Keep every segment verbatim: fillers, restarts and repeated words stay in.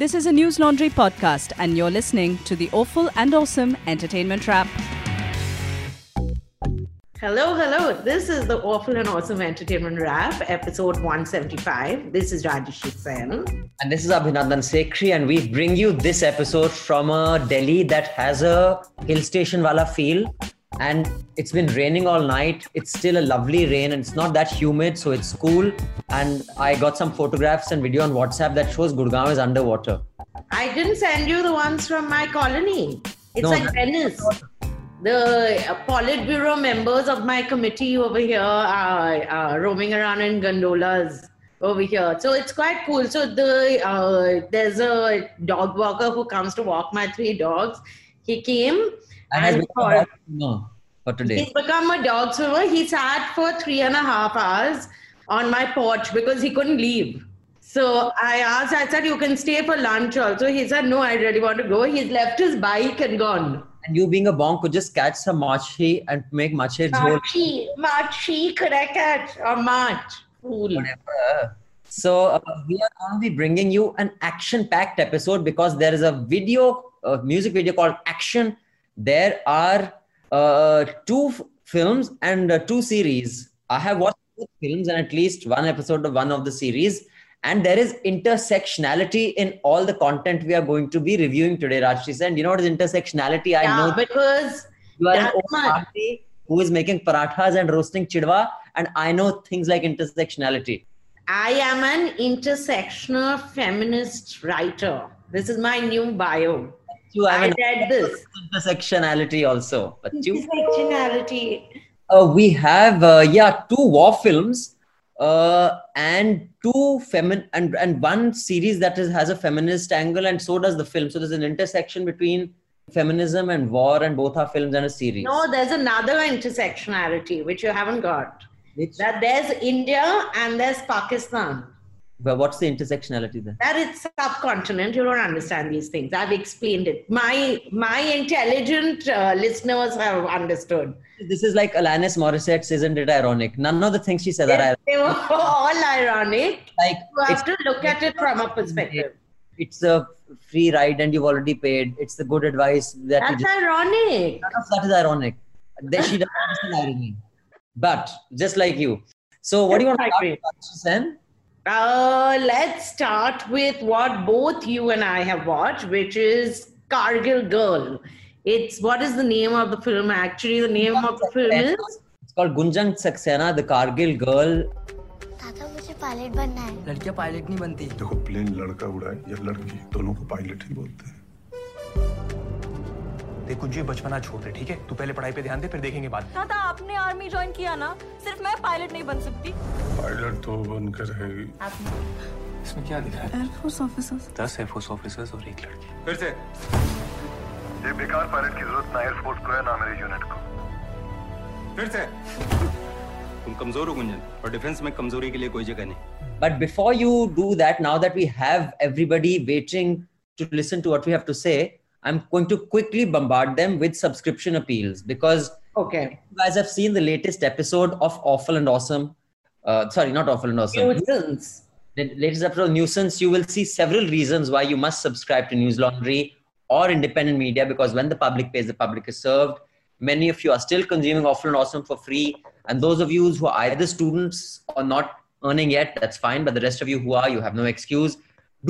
This is a News Laundry podcast and you're listening to the awful and awesome Entertainment Wrap. Hello, hello. This is the Awful and Awesome Entertainment Wrap, episode one seventy-five. This is Rajyasree Sen. And this is Abhinandan Sekhri, and we bring you this episode from a Delhi that has a hill station wala feel. And it's been raining all night. It's still a lovely rain and it's not that humid, so it's cool. And I got some photographs and video on WhatsApp that shows Gurgaon is underwater. I didn't send you the ones from my colony. It's no, like Venice. The Politburo members of my committee over here are, are roaming around in gondolas over here. So it's quite cool. So the uh, there's a dog walker who comes to walk my three dogs. He came. And has become a dog for today. He's become a dog swimmer. He sat for three and a half hours on my porch because he couldn't leave. So I asked, I said, you can stay for lunch also. He said, no, I really want to go. He's left his bike and gone. And you being a bong could just catch some machi and make machi. Machi, machi could I catch or mach. Cool. Whatever. So uh, we are going to be bringing you an action-packed episode because there is a video, a music video called Action. There are uh, two f- films and uh, two series. I have watched two films and at least one episode of one of the series. And there is intersectionality in all the content we are going to be reviewing today, Rajyasree. And you know what is intersectionality? Yeah, I know because you are an old party who is making parathas and roasting chidwa. And I know things like intersectionality. I am an intersectional feminist writer. This is my new bio. You have I read this. Intersectionality also. But you, intersectionality. Uh, we have, uh, yeah, two war films uh, and two femin and, and one series that is, has a feminist angle, and so does the film. So there's an intersection between feminism and war, and both are films and a series. No, there's another intersectionality which you haven't got. Which? That there's India and there's Pakistan. But what's the intersectionality then? That it's subcontinent. You don't understand these things. I've explained it. My my intelligent uh, listeners have understood. This is like Alanis Morissette's Isn't It Ironic? None of the things she said yes, are ironic. They were all ironic. Like, you have to look at it from a perspective. It's a free ride and you've already paid. It's the good advice. That That's you just, ironic. None of that is ironic. Then she doesn't understand irony. But just like you. So what That's do you want to talk about, Sen? Uh, let's start with what both you and I have watched, which is Kargil Girl. It's, what is the name of the film actually? The name Gunjan of the film Saxena. Is? It's called Gunjan Saxena, The Kargil Girl. Tata, mujhe pilot banna hai. Ladkiyan pilot nahi banti. Dekho, plane ladka udaye ya ladki, dono ko pilot hi bolte hain. Dekh Kunji, bachpana chhod de, theek hai? Tu pehle padhai pe dhyan de, fir dekhenge baad. Tata, aapne army join kiya na? Sirf main pilot nahi ban sakti. Pilot to ban kar rahegi. Aapne isme kya dikha hai? Air Force officers. ten Air Force officers aur ek ladki. Fir se ये बेकार pilot की जरूरत ना air force को है ना मेरे unit को फिर से तुम कमजोर हो गुंजन और डिफेंस में कमजोरी के लिए कोई जगह नहीं but before you do that now that we have everybody waiting to listen to what we have to say I am going to quickly bombard them with subscription appeals because okay you guys have seen the latest episode of awful and awesome sorry not awful and awesome nuisance the latest episode of nuisance you will see several reasons why you must subscribe to news laundry or independent media, because when the public pays, the public is served. Many of you are still consuming Awful and Awesome for free. And those of you who are either students or not earning yet, that's fine. But the rest of you who are, you have no excuse.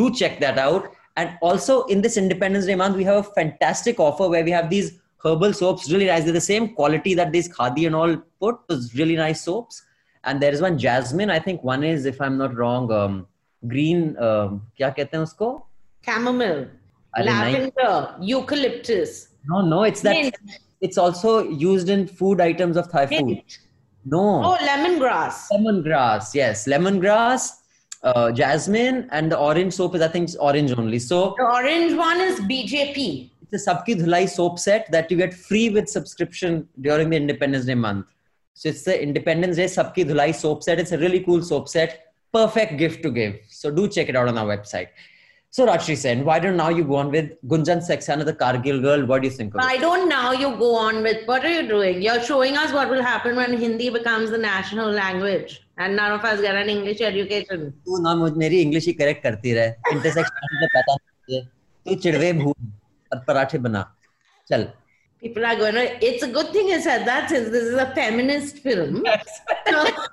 Do check that out. And also in this Independence Day month, we have a fantastic offer where we have these herbal soaps, really nice. They're the same quality that these khadi and all put, those really nice soaps. And there is one jasmine. I think one is, if I'm not wrong, um, green, um, kya kehte hain usko? Chamomile. Lavender, nice. Eucalyptus. No, no, it's that. Mint. It's also used in food items of Thai Mint. Food. No. Oh, lemongrass. Lemongrass, yes. Lemongrass, uh, jasmine, and the orange soap is, I think, it's orange only. So the orange one is B J P. It's a Sabki Dhulai soap set that you get free with subscription during the Independence Day month. So it's the Independence Day Sabki Dhulai soap set. It's a really cool soap set. Perfect gift to give. So do check it out on our website. So Rajyasree Sen, why don't now you go on with Gunjan Saxena, The Kargil Girl? What do you think of why it? Why don't now you go on with, what are you doing? You're showing us what will happen when Hindi becomes the national language and none of us get an English education. You, no, my English is correct. Intersection is तू चिड़वे भून और पराठे बना चल. People are going, it's a good thing I said that since this is a feminist film. Yes.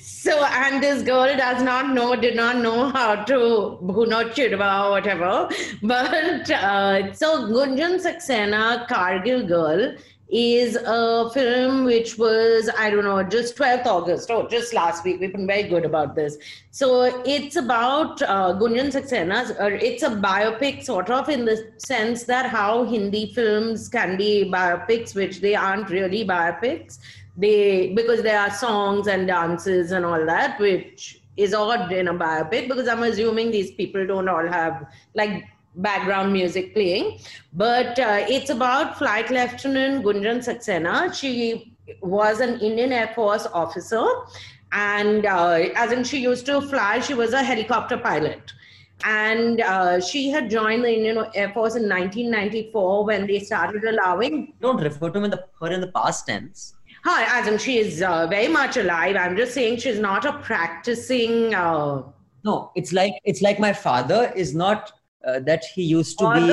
So, and this girl does not know, did not know how to bhuno chidwa or whatever. But, uh, so Gunjan Saxena, Kargil Girl is a film which was, I don't know, just twelfth of August, or oh, just last week. We've been very good about this. So it's about uh, Gunjan Saxena's, or it's a biopic sort of, in the sense that how Hindi films can be biopics, which they aren't really biopics. They, because there are songs and dances and all that, which is odd in a biopic, because I'm assuming these people don't all have like background music playing. But uh, it's about Flight Lieutenant Gunjan Saxena. She was an Indian Air Force officer, and uh, as in she used to fly, she was a helicopter pilot. And uh, she had joined the Indian Air Force in nineteen ninety-four when they started allowing... Don't refer to her in the past tense. Hi, as in she is uh, very much alive. I'm just saying she's not a practicing... Uh... No, it's like it's like my father is not... Uh, that he used to or be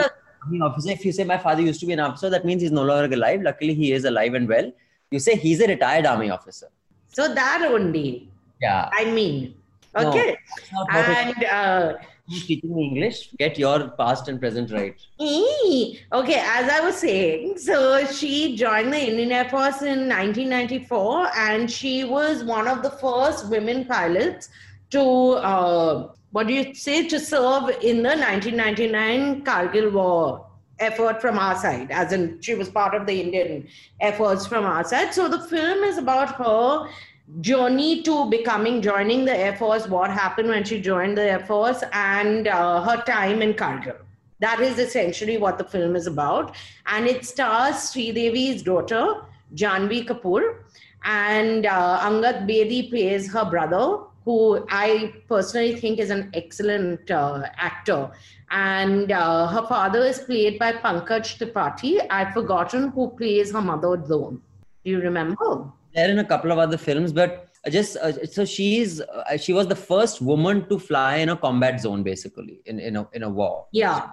an officer. If you say my father used to be an officer, that means he's no longer alive. Luckily, he is alive and well. You say he's a retired army officer. So that only. Yeah. I mean. Okay. No, and uh, you're teaching me English. Get your past and present right. Ee, okay. As I was saying, so she joined the Indian Air Force in nineteen ninety-four, and she was one of the first women pilots to. Uh, What do you say to serve in the nineteen ninety-nine Kargil War effort from our side? As in, she was part of the Indian efforts from our side. So the film is about her journey to becoming, joining the Air Force, what happened when she joined the Air Force, and uh, her time in Kargil. That is essentially what the film is about. And it stars Sridevi's daughter, Janhvi Kapoor, and uh, Angad Bedi plays her brother, who I personally think is an excellent uh, actor. And uh, her father is played by Pankaj Tripathi. I've forgotten who plays her mother though. Do you remember? They're in a couple of other films, but just, uh, so she's, uh, she was the first woman to fly in a combat zone, basically, in, in, a, in a war. Yeah.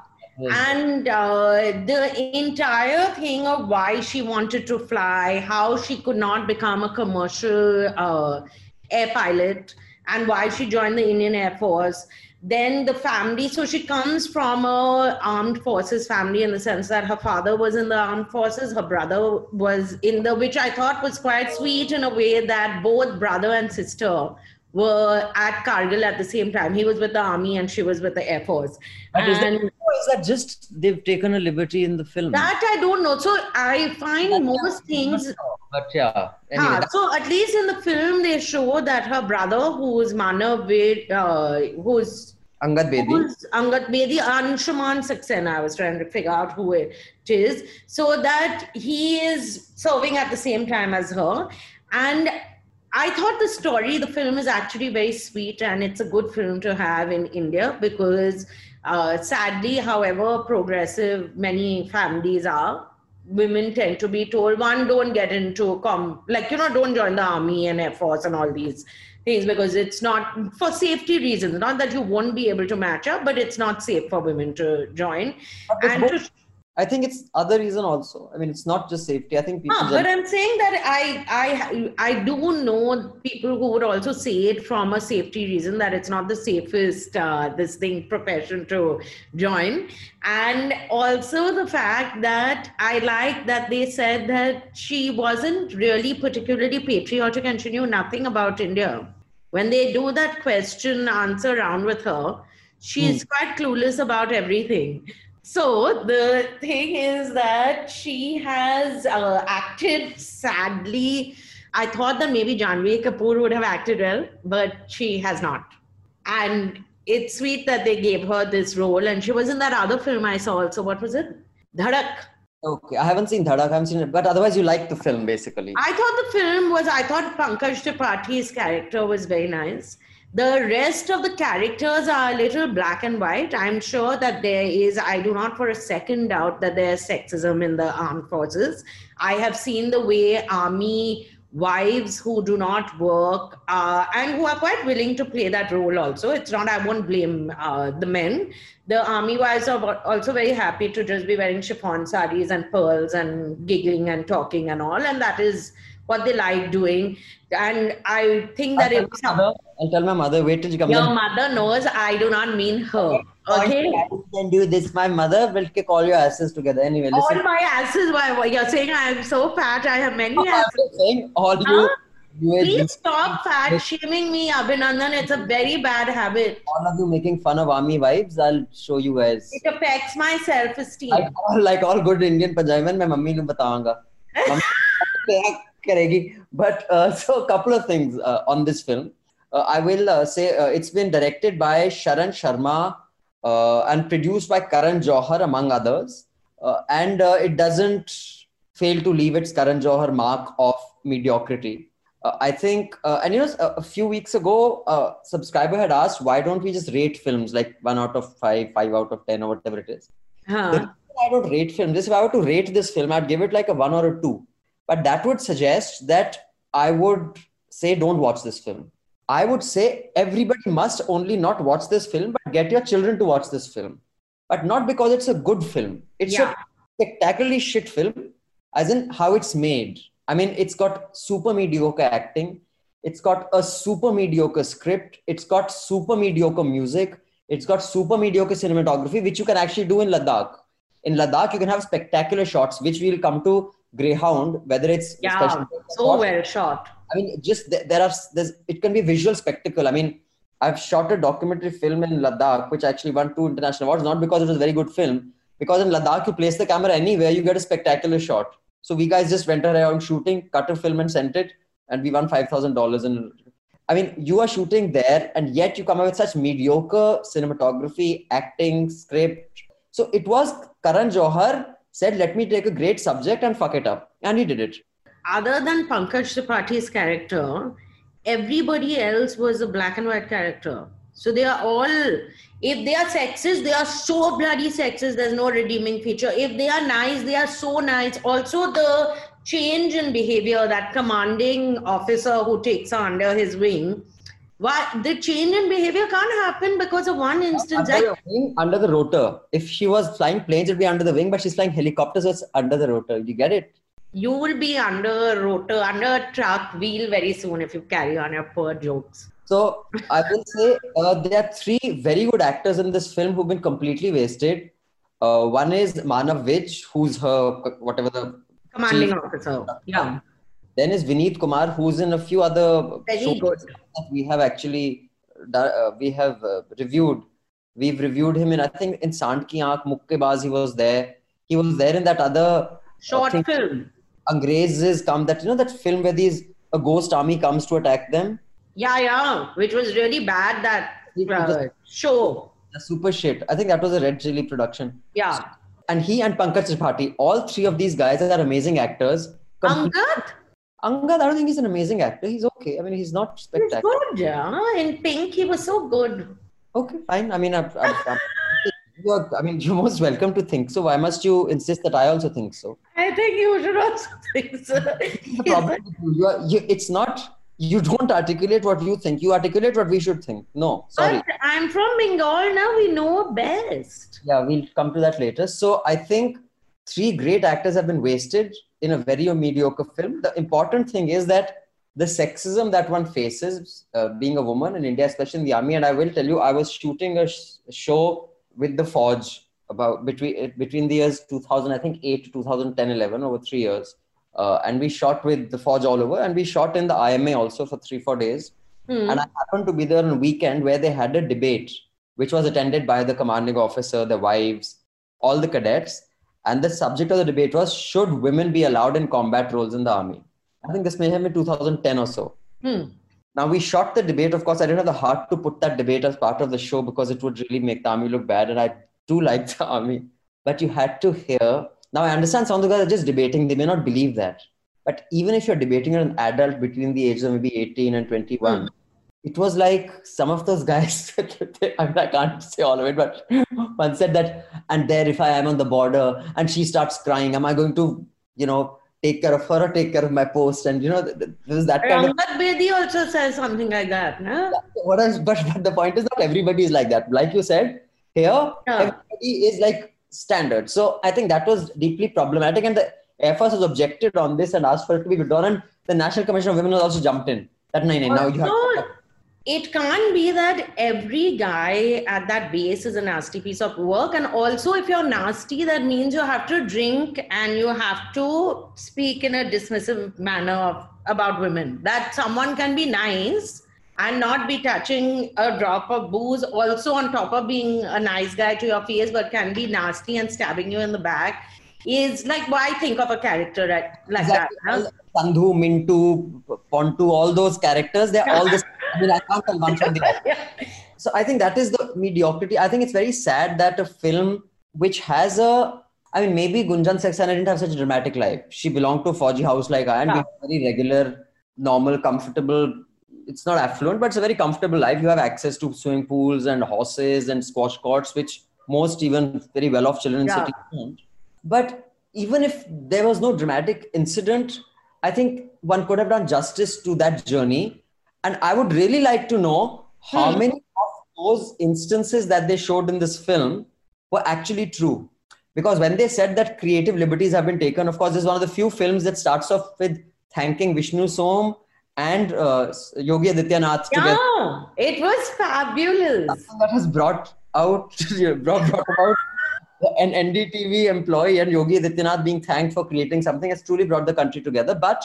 And uh, the entire thing of why she wanted to fly, how she could not become a commercial uh, air pilot, and why she joined the Indian Air Force. Then the family, so she comes from a armed forces family in the sense that her father was in the armed forces, her brother was in the, which I thought was quite sweet in a way that both brother and sister were at Kargil at the same time. He was with the army and she was with the Air Force. But is that, is that just, they've taken a liberty in the film? That I don't know. So I find that most things... But yeah. Anyway, ah, so at least in the film, they show that her brother, who is Manav, uh, who's Angad Bedi, who's Angad Bedi, Anshuman Saxena, I was trying to figure out who it is, so that he is serving at the same time as her. And I thought the story, the film is actually very sweet, and it's a good film to have in India because uh, sadly, however progressive many families are, women tend to be told, one, don't get into, com like, you know, don't join the army and Air Force and all these things because it's not, for safety reasons, not that you won't be able to match up, but it's not safe for women to join. And to I think it's other reason also. I mean, it's not just safety. I think people... Ah, but I'm saying that I, I, I do know people who would also say it from a safety reason, that it's not the safest, uh, this thing, profession to join. And also the fact that I like that they said that she wasn't really particularly patriotic and she knew nothing about India. When they do that question answer round with her, she's hmm. quite clueless about everything. So the thing is that she has uh, acted sadly. I thought that maybe Janhvi Kapoor would have acted well, but she has not. And it's sweet that they gave her this role. And she was in that other film I saw also. What was it? Dhadak. Okay, I haven't seen Dhadak, I haven't seen it, but otherwise you liked the film basically. I thought the film was, I thought Pankaj Tripathee's character was very nice. The rest of the characters are a little black and white. I'm sure that there is, I do not for a second doubt that there's sexism in the armed forces. I have seen the way army wives who do not work uh, and who are quite willing to play that role also. It's not, I won't blame uh, the men. The army wives are also very happy to just be wearing chiffon sarees and pearls and giggling and talking and all. And that is what they like doing. And I think that I'll it was... Mother, I'll tell my mother, wait till she comes. Your and... mother knows I do not mean her. Okay? I can do this. My mother will kick all your asses together. Anyway, listen. All my asses? You're saying I am so fat. I have many oh, asses. Saying all huh? you, you Please stop fat shaming me, Abhinandan. It's a very bad habit. All of you making fun of army wives, I'll show you guys. It affects my self-esteem. Like all, like all good Indian pajamas, my mummy will tell you. But uh, so a couple of things uh, on this film. Uh, I will uh, say uh, it's been directed by Sharan Sharma uh, and produced by Karan Johar, among others. Uh, and uh, it doesn't fail to leave its Karan Johar mark of mediocrity. Uh, I think, uh, and you know, a, a few weeks ago, a subscriber had asked, why don't we just rate films like one out of five, five out of ten or whatever it is. Huh. The reason I don't rate films is if I were to rate this film, I'd give it like a one or a two. But that would suggest that I would say, don't watch this film. I would say everybody must only not watch this film, but get your children to watch this film. But not because it's a good film. It's yeah. a spectacularly shit film, as in how it's made. I mean, it's got super mediocre acting. It's got a super mediocre script. It's got super mediocre music. It's got super mediocre cinematography, which you can actually do in Ladakh. In Ladakh, you can have spectacular shots, which we'll come to Greyhound, whether it's yeah, so shot, well shot. I mean, just there, there are there's it can be a visual spectacle. I mean, I've shot a documentary film in Ladakh, which actually won two international awards, not because it was a very good film, because in Ladakh you place the camera anywhere, you get a spectacular shot. So we guys just went around shooting, cut a film and sent it, and we won five thousand dollars. And I mean, you are shooting there, and yet you come up with such mediocre cinematography, acting, script. So it was Karan Johar. Said, let me take a great subject and fuck it up. And he did it. Other than Pankaj Tripathi's character, everybody else was a black and white character. So they are all, if they are sexist, they are so bloody sexist. There's no redeeming feature. If they are nice, they are so nice. Also the change in behavior, that commanding officer who takes her under his wing, why the change in behavior can't happen because of one instance. Under, I, wing, under the rotor. If she was flying planes, it would be under the wing, but she's flying helicopters, so it's under the rotor. You get it? You will be under rotor, under a truck wheel very soon if you carry on your poor jokes. So, I will say uh, there are three very good actors in this film who've been completely wasted. Uh, one is Manav Vij, who's her, whatever the... Commanding officer, yeah. Then is Vineet Kumar, who's in a few other very good. That we have actually uh, we have uh, reviewed. We've reviewed him in, I think, in Saand Ki Aankh, Mukkebaz, he was there. He was there in that other short uh, film. Angrezes come, that you know that film where these a ghost army comes to attack them. Yeah, yeah, which was really bad. That uh, show. Super shit. I think that was a Red Chilli production. Yeah. So, and he and Pankaj Tripathi, all three of these guys are amazing actors. Angad? Angad, I don't think he's an amazing actor. He's okay. I mean, he's not spectacular. He's good, yeah. In Pink, he was so good. Okay, fine. I mean, I, I, I, you're, I mean, you're most welcome to think so. Why must you insist that I also think so? I think you should also think so. The problem is you are, you, it's not, you don't articulate what you think. You articulate what we should think. No, sorry. But I'm from Bengal now. We know best. Yeah, we'll come to that later. So I think three great actors have been wasted in a very mediocre film. The important thing is that the sexism that one faces uh, being a woman in India, especially in the army, and I will tell you, I was shooting a sh show with the Forge about between between the years two thousand, I think eight to two thousand ten, eleven, over three years. Uh, and we shot with the Forge all over, and we shot in the I M A also for three, four days. Hmm. And I happened to be there on a weekend where they had a debate, which was attended by the commanding officer, the wives, all the cadets. And the subject of the debate was, should women be allowed in combat roles in the army? I think this may have been two thousand ten or so. Hmm. Now, we shot the debate. Of course, I didn't have the heart to put that debate as part of the show because it would really make the army look bad. And I do like the army. But you had to hear. Now, I understand some of the guys are just debating. They may not believe that. But even if you're debating an adult between the ages of maybe eighteen and twenty-one, hmm. It was like some of those guys, they, I, mean, I can't say all of it, but one said that, and there if I am on the border and she starts crying, am I going to, you know, take care of her or take care of my post. And, you know, there was that kind of... Angad Bedi also says something like that. Huh? What I, but, but the point is not everybody is like that. Like you said, here, yeah. everybody is like standard. So I think that was deeply problematic. And the Air Force has objected on this and asked for it to be withdrawn. And the National Commission of Women has also jumped in. That no, no, now you have to... It can't be that every guy at that base is a nasty piece of work. And also if you're nasty, that means you have to drink and you have to speak in a dismissive manner of, about women. That someone can be nice and not be touching a drop of booze, also on top of being a nice guy to your face, but can be nasty and stabbing you in the back is like why I think of a character right, like exactly. that. Huh? Sandhu, Mintu, Pontu, all those characters, they're all the I mean, I can't tell one from the other. Yeah. So I think that is the mediocrity. I think it's very sad that a film which has a, I mean, maybe Gunjan Saxena didn't have such a dramatic life. She belonged to a Fauji house like I, and yeah. very regular, normal, comfortable. It's not affluent, but it's a very comfortable life. You have access to swimming pools and horses and squash courts, which most even very well-off children yeah. in cities don't. But even if there was no dramatic incident, I think one could have done justice to that journey. And I would really like to know how hmm. many of those instances that they showed in this film were actually true. Because when they said that creative liberties have been taken, of course, this is one of the few films that starts off with thanking Vishnu Soam and uh, Yogi Adityanath yeah, together. Yeah, it was fabulous. Something that has brought out, brought, brought about an N D T V employee and Yogi Adityanath being thanked for creating something has truly brought the country together. But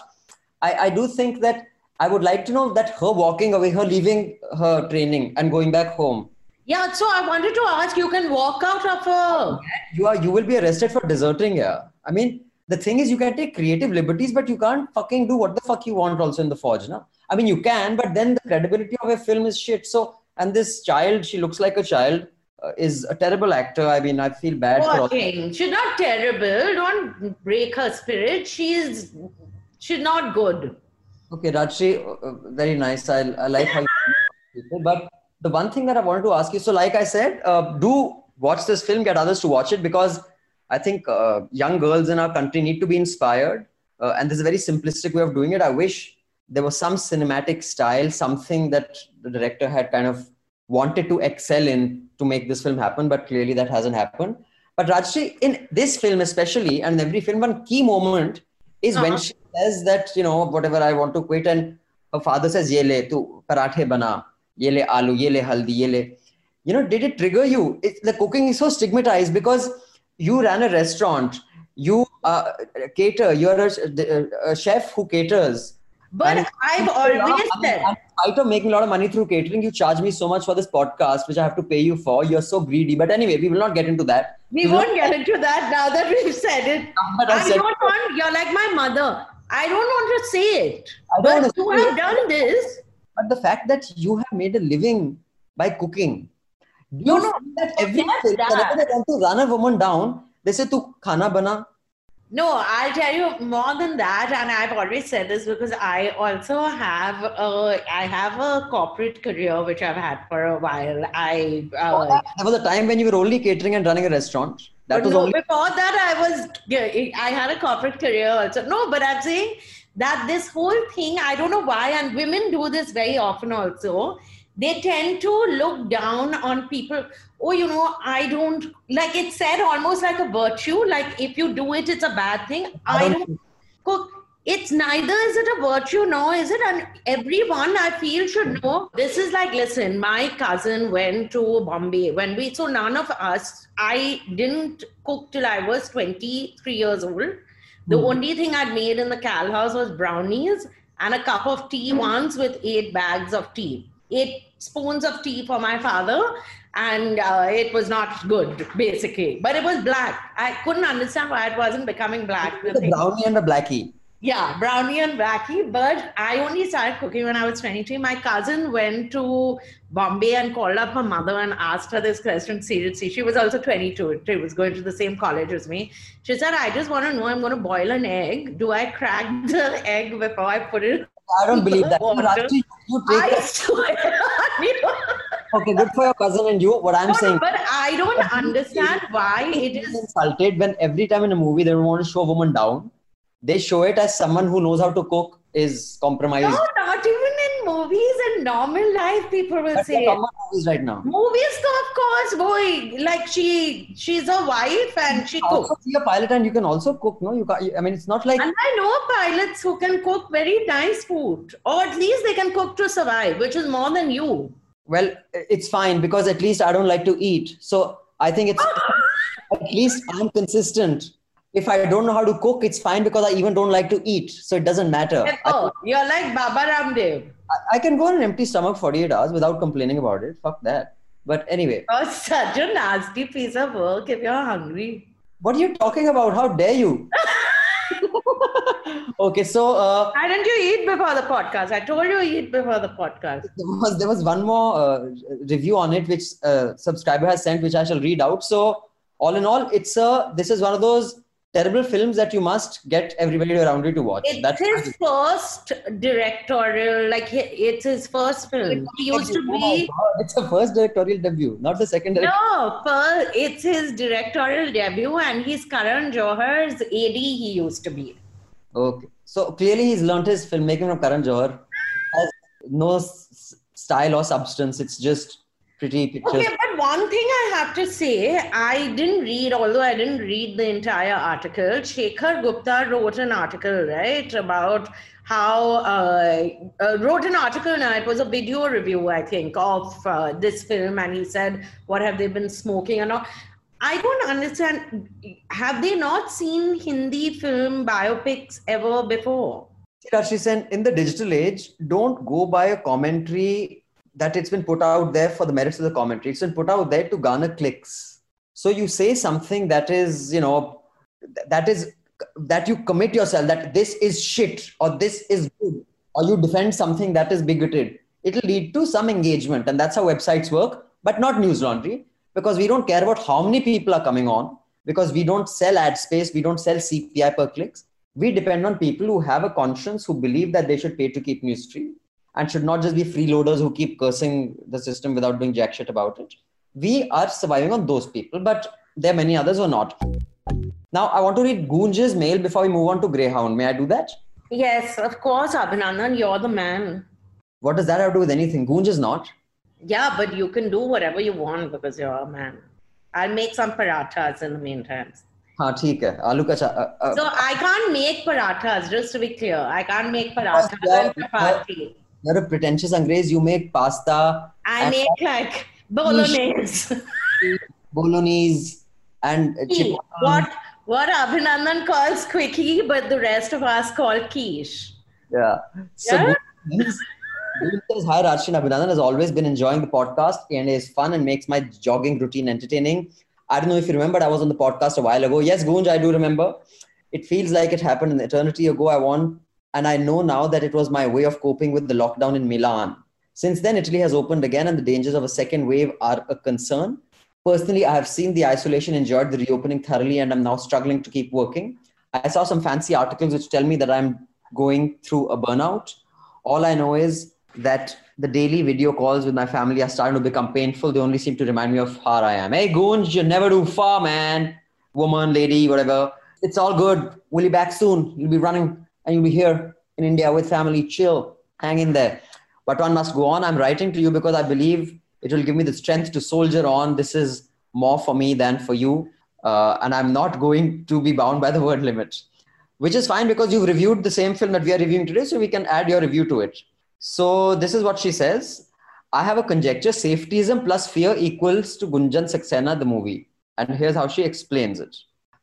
I, I do think that I would like to know that her walking away, her leaving her training and going back home. Yeah, so I wanted to ask, you can walk out of her. You are, you will be arrested for deserting here. I mean, the thing is you can take creative liberties, but you can't fucking do what the fuck you want also in the Forge. No? I mean, you can, but then the credibility of a film is shit. So, and this child, she looks like a child, uh, is a terrible actor. I mean, I feel bad. Poor thing. She's not terrible. Don't break her spirit. She's, she's not good. Okay, Rajyasree, uh, very nice. I, I like how you people. But the one thing that I wanted to ask you, so like I said, uh, do watch this film, get others to watch it, because I think uh, young girls in our country need to be inspired. Uh, and there's a very simplistic way of doing it. I wish there was some cinematic style, something that the director had kind of wanted to excel in to make this film happen, but clearly that hasn't happened. But Rajyasree, in this film especially, and in every film, one key moment is uh-huh. when she says that, you know, whatever, I want to quit, and her father says, ye le, tu parathe bana, ye le aloo, ye le haldi, ye le. You know, did it trigger you? It, the cooking is so stigmatized because you ran a restaurant, you uh, cater, you're a, a chef who caters. But and I've always said, in spite of making a lot of money through catering, you charge me so much for this podcast, which I have to pay you for. You're so greedy. But anyway, we will not get into that. We, we won't will... get into that now that we've said it. No, I said don't it. want, you're like my mother. I don't want to say it. I don't but you have it. done this. But the fact that you have made a living by cooking. Do you no, know that every whenever they want to run a woman down, they say, tu khana bana. No, I'll tell you more than that, and I've always said this because I also have a, I have a corporate career which I've had for a while. I uh, there was a time when you were only catering and running a restaurant. That was no, only before that I was I had a corporate career also. No, but I'm saying that this whole thing, I don't know why, and women do this very often also. They tend to look down on people. Oh, you know, I don't, like it's said almost like a virtue. Like if you do it, it's a bad thing. I don't cook. It's neither is it a virtue, nor is it. And everyone I feel should know. This is like, listen, my cousin went to Bombay when we, so none of us, I didn't cook till I was twenty-three years old. The mm. only thing I'd made in the Cal house was brownies and a cup of tea mm. once with eight bags of tea. Eight spoons of tea for my father, and uh, it was not good, basically. But it was black. I couldn't understand why it wasn't becoming black. The brownie and the blackie. Yeah, brownie and blackie. But I only started cooking when I was twenty-three. My cousin went to Bombay and called up her mother and asked her this question seriously. She was also twenty-two. She was going to the same college as me. She said, I just want to know, I'm going to boil an egg. Do I crack the egg before I put it? I don't believe that. Rajyasree, you take I that. Swear. Okay, good for your cousin and you. What I'm no, saying. No, but I don't understand why it is insulted when every time in a movie they don't want to show a woman down. they show it as someone who knows how to cook is compromised. No, not even in movies and normal life, people will but say. Movies right now. Movies, of course, boy. Like she, she's a wife and you she cooks. You can also be a pilot and you can also cook, no? You can't, I mean, it's not like. And I know pilots who can cook very nice food, or at least they can cook to survive, which is more than you. Well, it's fine because at least I don't like to eat. So I think it's at least I'm consistent. If I don't know how to cook, it's fine because I even don't like to eat. So it doesn't matter. Oh, I, you're like Baba Ramdev. I, I can go on an empty stomach forty-eight hours without complaining about it. Fuck that. But anyway. Oh, such a nasty piece of work if you're hungry. What are you talking about? How dare you? Okay, so... Uh, why didn't you eat before the podcast? I told you eat before the podcast. There was, there was one more uh, review on it which a subscriber has sent, which I shall read out. So all in all, it's a, this is one of those terrible films that you must get everybody around you to watch. It's That's his first directorial, like it's his first film. He used to be... It's the first directorial debut, not the second directorial. No, first, it's his directorial debut and he's Karan Johar's A D he used to be. Okay. So clearly he's learnt his filmmaking from Karan Johar. It has no s- style or substance. It's just... pretty pictures. Okay, but one thing I have to say, I didn't read, although I didn't read the entire article, Shekhar Gupta wrote an article, right, about how, uh, uh, wrote an article now, it was a video review, I think, of uh, this film, and he said, what have they been smoking and all. I don't understand, have they not seen Hindi film biopics ever before? Rajyasree Sen, in the digital age, don't go by a commentary that it's been put out there for the merits of the commentary. It's been put out there to garner clicks. So you say something that is, you know, that is, that you commit yourself, that this is shit or this is good, or you defend something that is bigoted. It'll lead to some engagement and that's how websites work, but not News Laundry, because we don't care about how many people are coming on, because we don't sell ad space, we don't sell C P I per clicks. We depend on people who have a conscience, who believe that they should pay to keep news free, and should not just be freeloaders who keep cursing the system without doing jack shit about it. We are surviving on those people, but there are many others who are not. Now, I want to read Gunj's mail before we move on to Greyhound. May I do that? Yes, of course, Abhinandan, you're the man. What does that have to do with anything? Gunj is not. Yeah, but you can do whatever you want because you're a man. I'll make some parathas in the meantime. Haan, theek hai. Aloo ka cha, uh, uh, so, I can't make parathas, just to be clear. I can't make parathas and chapati. You're a pretentious Angrez, you make pasta. I make like bolognese. Bolognese and quiche. What, what Abhinandan calls quickie, but the rest of us call quiche. Yeah. So yeah? Gunjan says, hi Rajyasree, Abhinandan has always been enjoying the podcast and is fun and makes my jogging routine entertaining. I don't know if you remember, I was on the podcast a while ago. Yes, Gunj, I do remember. It feels like it happened an eternity ago. I want... And I know now that it was my way of coping with the lockdown in Milan. Since then, Italy has opened again and the dangers of a second wave are a concern. Personally, I have seen the isolation, enjoyed the reopening thoroughly, and I'm now struggling to keep working. I saw some fancy articles which tell me that I'm going through a burnout. All I know is that the daily video calls with my family are starting to become painful. They only seem to remind me of how I am. Hey, Gunj, you're never too far, man. Woman, lady, whatever. It's all good. We'll be back soon. You'll be running. And you'll be here in India with family, chill, hang in there. But one must go on. I'm writing to you because I believe it will give me the strength to soldier on. This is more for me than for you. Uh, and I'm not going to be bound by the word limit, which is fine because you've reviewed the same film that we are reviewing today. So we can add your review to it. So this is what she says. I have a conjecture. Safetyism plus fear equals to Gunjan Saxena, the movie. And here's how she explains it.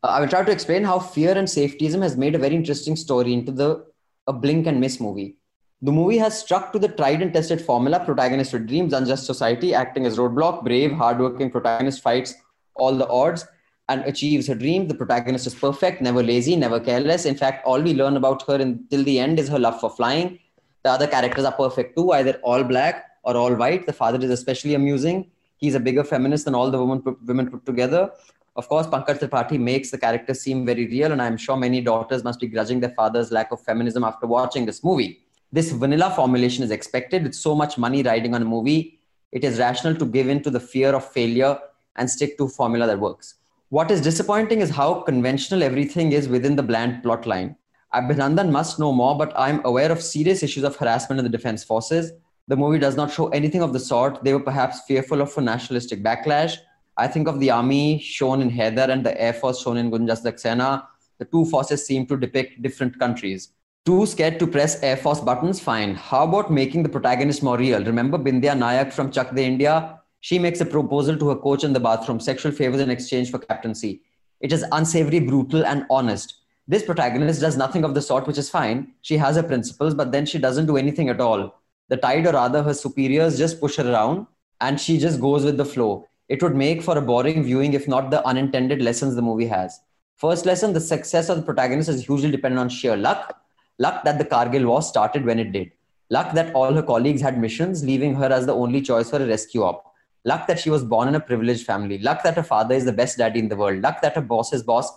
I will try to explain how fear and safetyism has made a very interesting story into the a blink and miss movie. The movie has struck to the tried and tested formula, protagonist who dreams, unjust society, acting as roadblock, brave, hardworking protagonist fights all the odds and achieves her dream. The protagonist is perfect, never lazy, never careless. In fact, all we learn about her until the end is her love for flying. The other characters are perfect too, either all black or all white. The father is especially amusing. He's a bigger feminist than all the women put, women put together. Of course, Pankaj Tripathi makes the character seem very real and I'm sure many daughters must be grudging their father's lack of feminism after watching this movie. This vanilla formulation is expected with so much money riding on a movie. It is rational to give in to the fear of failure and stick to a formula that works. What is disappointing is how conventional everything is within the bland plot line. Abhinandan must know more, but I'm aware of serious issues of harassment in the defense forces. The movie does not show anything of the sort. They were perhaps fearful of a nationalistic backlash. I think of the army shown in Haider and the air force shown in Gunjan Saxena. The two forces seem to depict different countries. Too scared to press air force buttons? Fine. How about making the protagonist more real? Remember Bindya Nayak from Chak De India? She makes a proposal to her coach in the bathroom, sexual favors in exchange for captaincy. It is unsavory, brutal, and honest. This protagonist does nothing of the sort, which is fine. She has her principles, but then she doesn't do anything at all. The tide, or rather her superiors, just push her around and she just goes with the flow. It would make for a boring viewing, if not the unintended lessons the movie has. First lesson, the success of the protagonist is hugely dependent on sheer luck. Luck that the Kargil war started when it did. Luck that all her colleagues had missions, leaving her as the only choice for a rescue op. Luck that she was born in a privileged family. Luck that her father is the best daddy in the world. Luck that her boss's boss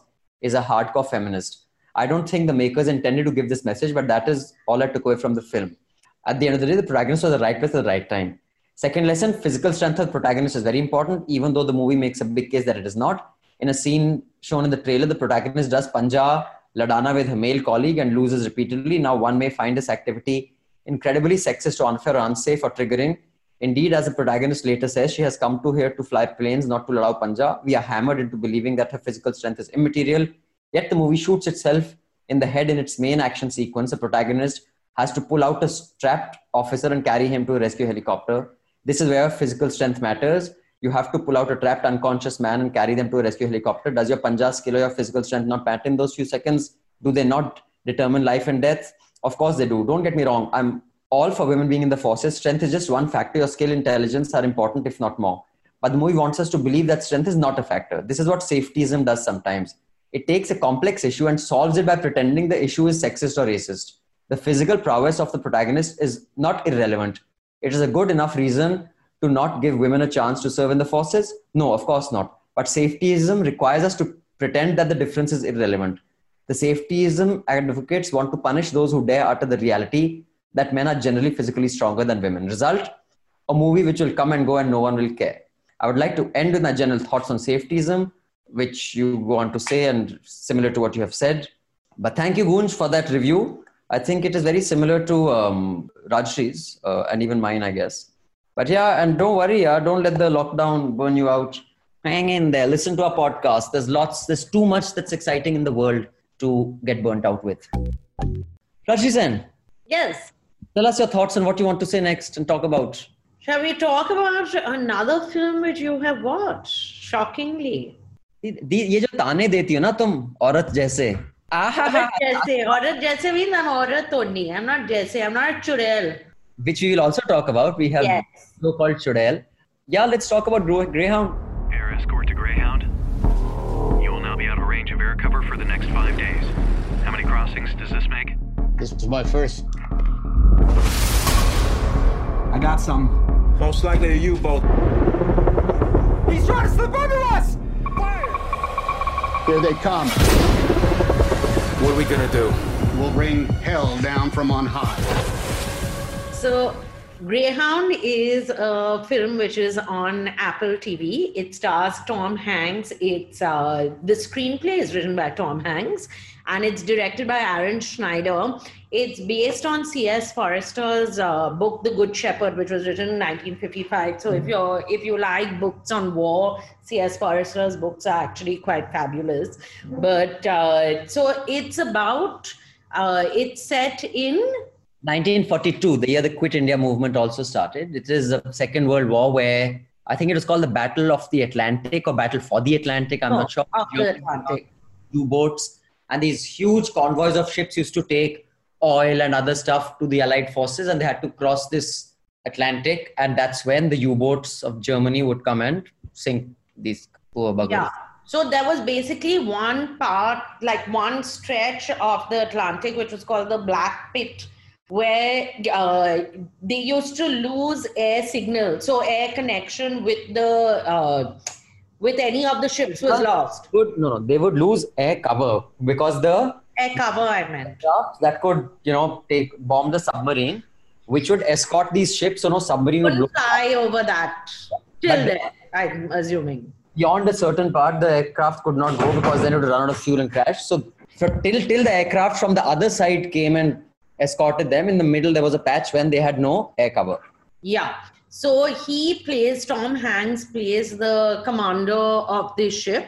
is a hardcore feminist. I don't think the makers intended to give this message, but that is all I took away from the film. At the end of the day, the protagonist was the right place at the right time. Second lesson, physical strength of the protagonist is very important, even though the movie makes a big case that it is not. In a scene shown in the trailer, the protagonist does Panja Ladana with her male colleague and loses repeatedly. Now one may find this activity incredibly sexist or unfair or unsafe or triggering. Indeed, as the protagonist later says, she has come to here to fly planes, not to ladao panja. We are hammered into believing that her physical strength is immaterial. Yet the movie shoots itself in the head in its main action sequence. The protagonist has to pull out a strapped officer and carry him to a rescue helicopter. This is where physical strength matters. You have to pull out a trapped unconscious man and carry them to a rescue helicopter. Does your panja skill or your physical strength not matter in those few seconds? Do they not determine life and death? Of course they do. Don't get me wrong. I'm all for women being in the forces. Strength is just one factor. Your skill, intelligence are important, if not more. But the movie wants us to believe that strength is not a factor. This is what safetyism does sometimes. It takes a complex issue and solves it by pretending the issue is sexist or racist. The physical prowess of the protagonist is not irrelevant. It is a good enough reason to not give women a chance to serve in the forces? No, of course not. But safetyism requires us to pretend that the difference is irrelevant. The safetyism advocates want to punish those who dare utter the reality that men are generally physically stronger than women. Result, a movie which will come and go and no one will care. I would like to end with my general thoughts on safetyism, which you go on to say and similar to what you have said. But thank you, Gunj, for that review. I think it is very similar to um, Rajshree's uh, and even mine, I guess. But yeah, and don't worry, yeah, don't let the lockdown burn you out. Hang in there, listen to our podcast. There's lots, there's too much that's exciting in the world to get burnt out with. Rajyasree Sen. Yes. Tell us your thoughts on what you want to say next and talk about. Shall we talk about another film which you have watched? Shockingly. ये जो ताने देती हो ना तुम औरत जैसे औरत जैसे औरत जैसे भी ना औरत तो नहीं I'm not जैसे I'm not a Churail. Which we will also talk about. We have yes. So-called Churail. Yeah, let's talk about Greyhound. Air escort to Greyhound. You will now be out of range of air cover for the next five days. How many crossings does this make? This was my first. I got some. Most likely a U-boat. He's trying to slip under us! Fire! Here they come. What are we gonna do? We'll bring hell down from on high. So, Greyhound is a film which is on Apple T V. It stars Tom Hanks. It's uh, the screenplay is written by Tom Hanks. And it's directed by Aaron Schneider. It's based on C S Forester's uh, book, The Good Shepherd, which was written in nineteen fifty-five. So mm-hmm. if you're, if you like books on war, C S Forester's books are actually quite fabulous. Mm-hmm. But uh, so it's about, uh, it's set in? nineteen forty-two, the year the Quit India movement also started. It is the Second World War where, I think it was called the Battle of the Atlantic or Battle for the Atlantic. I'm oh, not sure. After the Atlantic. U-boats. And these huge convoys of ships used to take oil and other stuff to the Allied forces, and they had to cross this Atlantic. And that's when the U-boats of Germany would come and sink these poor buggers. Yeah. So there was basically one part, like one stretch of the Atlantic, which was called the Black Pit, where uh, they used to lose air signal. So air connection with the... Uh, with any of the ships was lost. Would, no, no, they would lose air cover because the... Air cover, I meant. That could, you know, take bomb the submarine, which would escort these ships, so no submarine would... fly over that. Till there, I'm assuming. Beyond a certain part, the aircraft could not go because then it would run out of fuel and crash. So So till till the aircraft from the other side came and escorted them, in the middle there was a patch when they had no air cover. Yeah. So he plays, Tom Hanks plays the commander of this ship,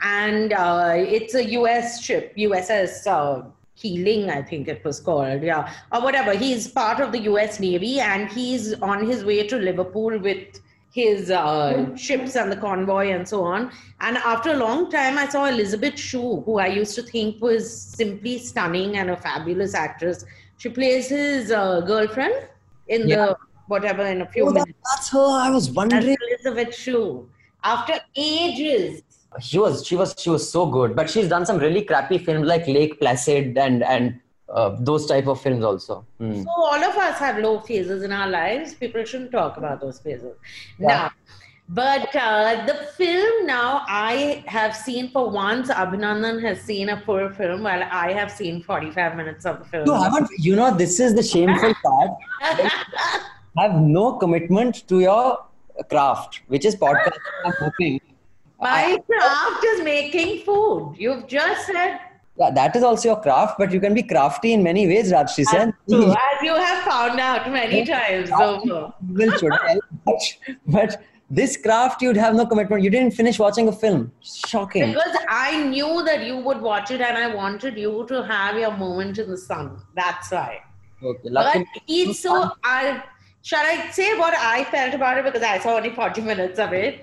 and uh, it's a U S ship, U S S uh, Keeling, I think it was called, yeah, or whatever. He's part of the U S Navy, and he's on his way to Liverpool with his uh, ships and the convoy and so on. And after a long time, I saw Elizabeth Shue, who I used to think was simply stunning and a fabulous actress. She plays his uh, girlfriend in yeah. the... whatever in a few oh, that, minutes. That's her. I was wondering. That's Elizabeth Shue. After ages. She was she was she was so good. But she's done some really crappy films like Lake Placid and and uh, those type of films also. Hmm. So all of us have low phases in our lives. People shouldn't talk about those phases. Yeah. Now, but uh, the film now I have seen for once. Abhinandan has seen a full film while I have seen forty-five minutes of the film. You haven't. You know, this is the shameful part. Have no commitment to your craft, which is podcast and cooking. My I, craft is making food. You've just said. Yeah, that is also your craft, but you can be crafty in many ways, Rajyasree Sen. As you have found out many times over. But this craft, you'd have no commitment. You didn't finish watching a film. Shocking. Because I knew that you would watch it, and I wanted you to have your moment in the sun. That's why. Okay. But it's so I. Shall I say what I felt about it? Because I saw only forty minutes of it.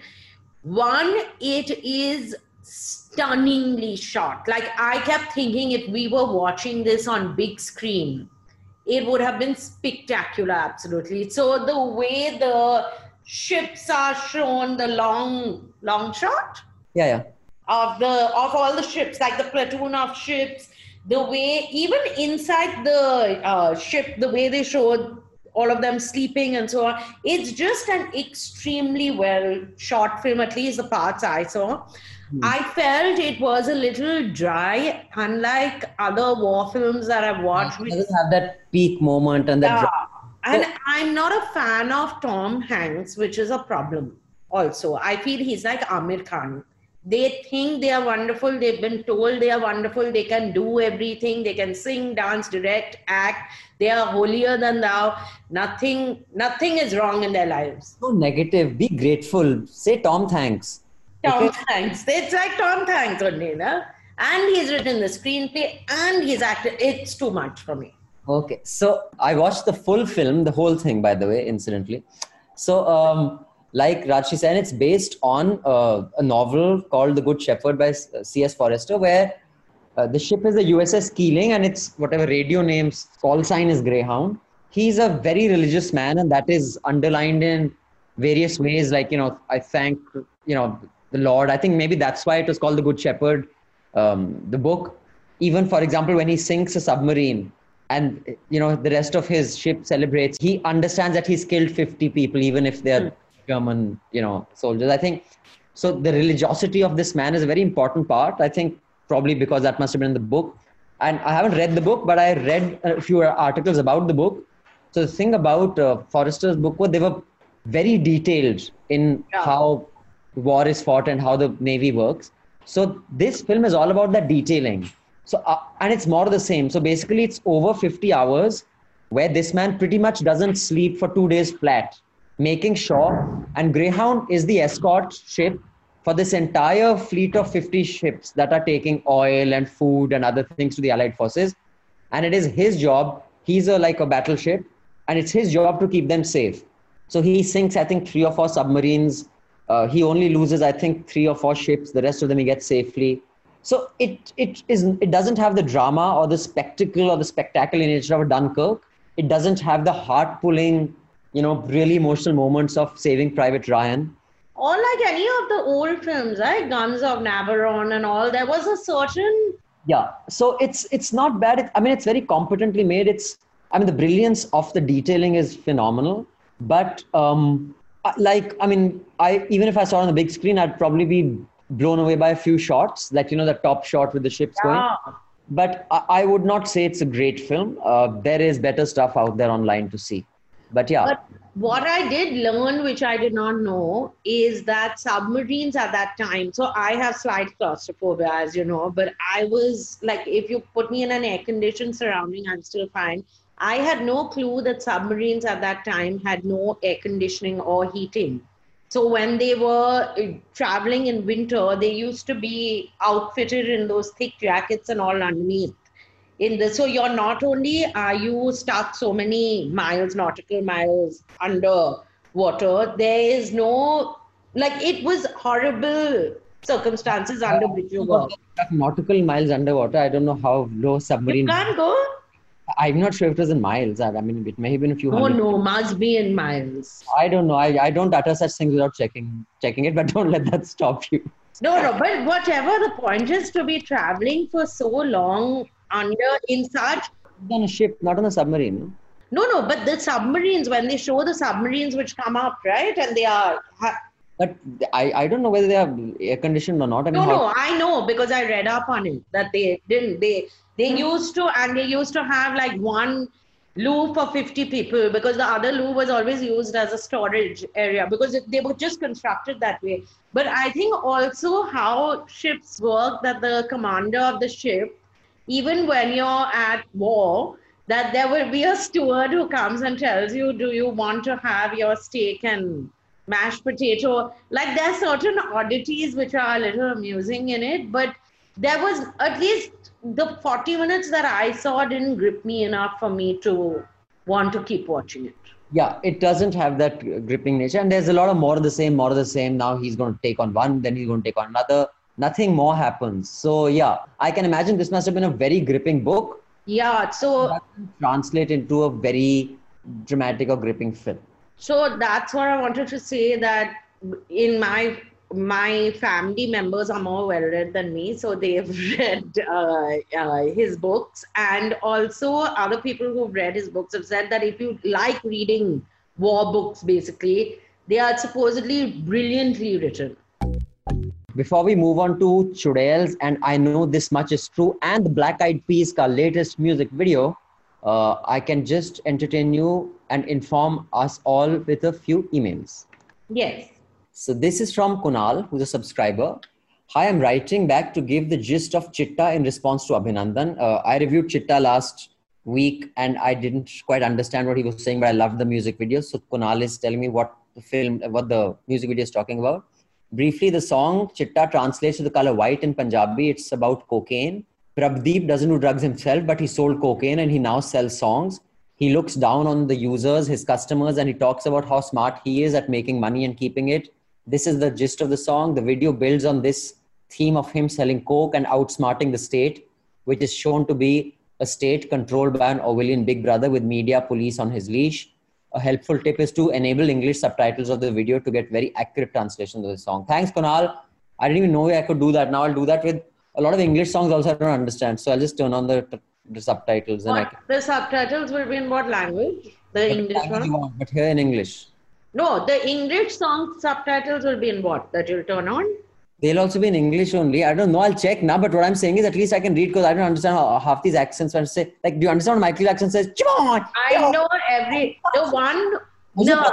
One, it is stunningly shot. Like, I kept thinking if we were watching this on big screen, it would have been spectacular, absolutely. So the way the ships are shown, the long, long shot? Yeah, yeah. Of, the, of all the ships, like the platoon of ships, the way, even inside the uh, ship, the way they showed all of them sleeping and so on. It's just an extremely well shot film, at least the parts I saw. Mm. I felt it was a little dry, unlike other war films that I've watched. It doesn't have that peak moment and that. Yeah. And so, I'm not a fan of Tom Hanks, which is a problem also. I feel he's like Amir Khan. They think they are wonderful. They've been told they are wonderful. They can do everything. They can sing, dance, direct, act. They are holier than thou. Nothing, nothing is wrong in their lives. So negative. Be grateful. Say Tom Hanks. Tom okay. Hanks. It's like Tom Hanks only, no? And he's written the screenplay and he's acted. It's too much for me. Okay. So I watched the full film, the whole thing, by the way, incidentally. So, um... like Rajyasree Sen, it's based on uh, a novel called The Good Shepherd by C S Forester, where uh, the ship is the U S S Keeling and its whatever radio name's call sign is Greyhound. He's a very religious man, and that is underlined in various ways. Like, you know, I thank, you know, the Lord. I think maybe that's why it was called The Good Shepherd, um, the book. Even, for example, when he sinks a submarine, and, you know, the rest of his ship celebrates, he understands that he's killed fifty people, even if they're... Mm. German, you know, soldiers. I think so. The religiosity of this man is a very important part. I think probably because that must have been in the book. And I haven't read the book, but I read a few articles about the book. So the thing about uh, Forrester's book was they were very detailed in yeah. how war is fought and how the Navy works. So this film is all about that detailing. So uh, and it's more the same. So basically, it's over fifty hours where this man pretty much doesn't sleep for two days flat, making sure, and Greyhound is the escort ship for this entire fleet of fifty ships that are taking oil and food and other things to the Allied forces. And it is his job, he's a, like a battleship, and it's his job to keep them safe. So he sinks, I think, three or four submarines. Uh, he only loses, I think, three or four ships. The rest of them he gets safely. So it it is it doesn't have the drama or the spectacle or the spectacular nature of Dunkirk. It doesn't have the heart-pulling, you know, really emotional moments of Saving Private Ryan. Or like any of the old films, right? Guns of Navarone and all. There was a certain... Yeah. So it's it's not bad. It, I mean, it's very competently made. It's, I mean, the brilliance of the detailing is phenomenal. But um, like, I mean, I even if I saw it on the big screen, I'd probably be blown away by a few shots. Like, you know, the top shot with the ships yeah. going. But I, I would not say it's a great film. Uh, there is better stuff out there online to see. But yeah. But what I did learn, which I did not know, is that submarines at that time, so I have slight claustrophobia, as you know, but I was like, if you put me in an air-conditioned surrounding, I'm still fine. I had no clue that submarines at that time had no air conditioning or heating. So when they were traveling in winter, they used to be outfitted in those thick jackets and all underneath. In the, so you're not only are you stuck so many miles, nautical miles under water, there is no, like it was horrible circumstances under which you were. Nautical miles underwater, I don't know how low submarine. You can't go? I'm not sure if it was in miles. I mean, it may have been a few hundred. Oh no, must be in miles. I don't know. I, I don't utter such things without checking checking it, but don't let that stop you. No, no, but whatever the point is to be traveling for so long under in such on a ship, not on a submarine. No, no, but the submarines, when they show the submarines which come up, right, and they are. Ha- But I, I don't know whether they are air conditioned or not. I mean, no, no, I know because I read up on it that they didn't. They they used to and they used to have like one loo for fifty people because the other loo was always used as a storage area because it, they were just constructed that way. But I think also how ships work, that the commander of the ship, even when you're at war, that there will be a steward who comes and tells you, do you want to have your steak and mashed potato, like there are certain oddities which are a little amusing in it, but there was at least the forty minutes that I saw didn't grip me enough for me to want to keep watching it. Yeah, it doesn't have that gripping nature, and there's a lot of more of the same, more of the same. Now he's going to take on one, then he's going to take on another. Nothing more happens. So yeah, I can imagine this must have been a very gripping book. Yeah, so... That can translate into a very dramatic or gripping film. So that's what I wanted to say, that in my my family members are more well-read than me. So they've read uh, uh, his books, and also other people who've read his books have said that if you like reading war books, basically, they are supposedly brilliantly written. Before we move on to Churails, and I know this much is true, and the Black Eyed Peas, our latest music video, Uh, I can just entertain you and inform us all with a few emails. Yes. So this is from Kunal, who's a subscriber. Hi, I'm writing back to give the gist of Chitta in response to Abhinandan. Uh, I reviewed Chitta last week and I didn't quite understand what he was saying, but I loved the music video. So Kunal is telling me what the film, what the music video is talking about. Briefly, the song Chitta translates to the color white in Punjabi. It's about cocaine. Prabdeep doesn't do drugs himself, but he sold cocaine and he now sells songs. He looks down on the users, his customers, and he talks about how smart he is at making money and keeping it. This is the gist of the song. The video builds on this theme of him selling coke and outsmarting the state, which is shown to be a state controlled by an Orwellian big brother with media police on his leash. A helpful tip is to enable English subtitles of the video to get very accurate translations of the song. Thanks, Kunal. I didn't even know I could do that. Now I'll do that with a lot of English songs also I don't understand. So I'll just turn on the, t- the subtitles. And I can... The subtitles will be in what language? The but English one? Want, but here in English. No, the English song subtitles will be in what? That you'll turn on? They'll also be in English only. I don't know. I'll check now. But what I'm saying is at least I can read because I don't understand how, half these accents. When I say, like, do you understand what Michael Jackson says? I know every... The one... No.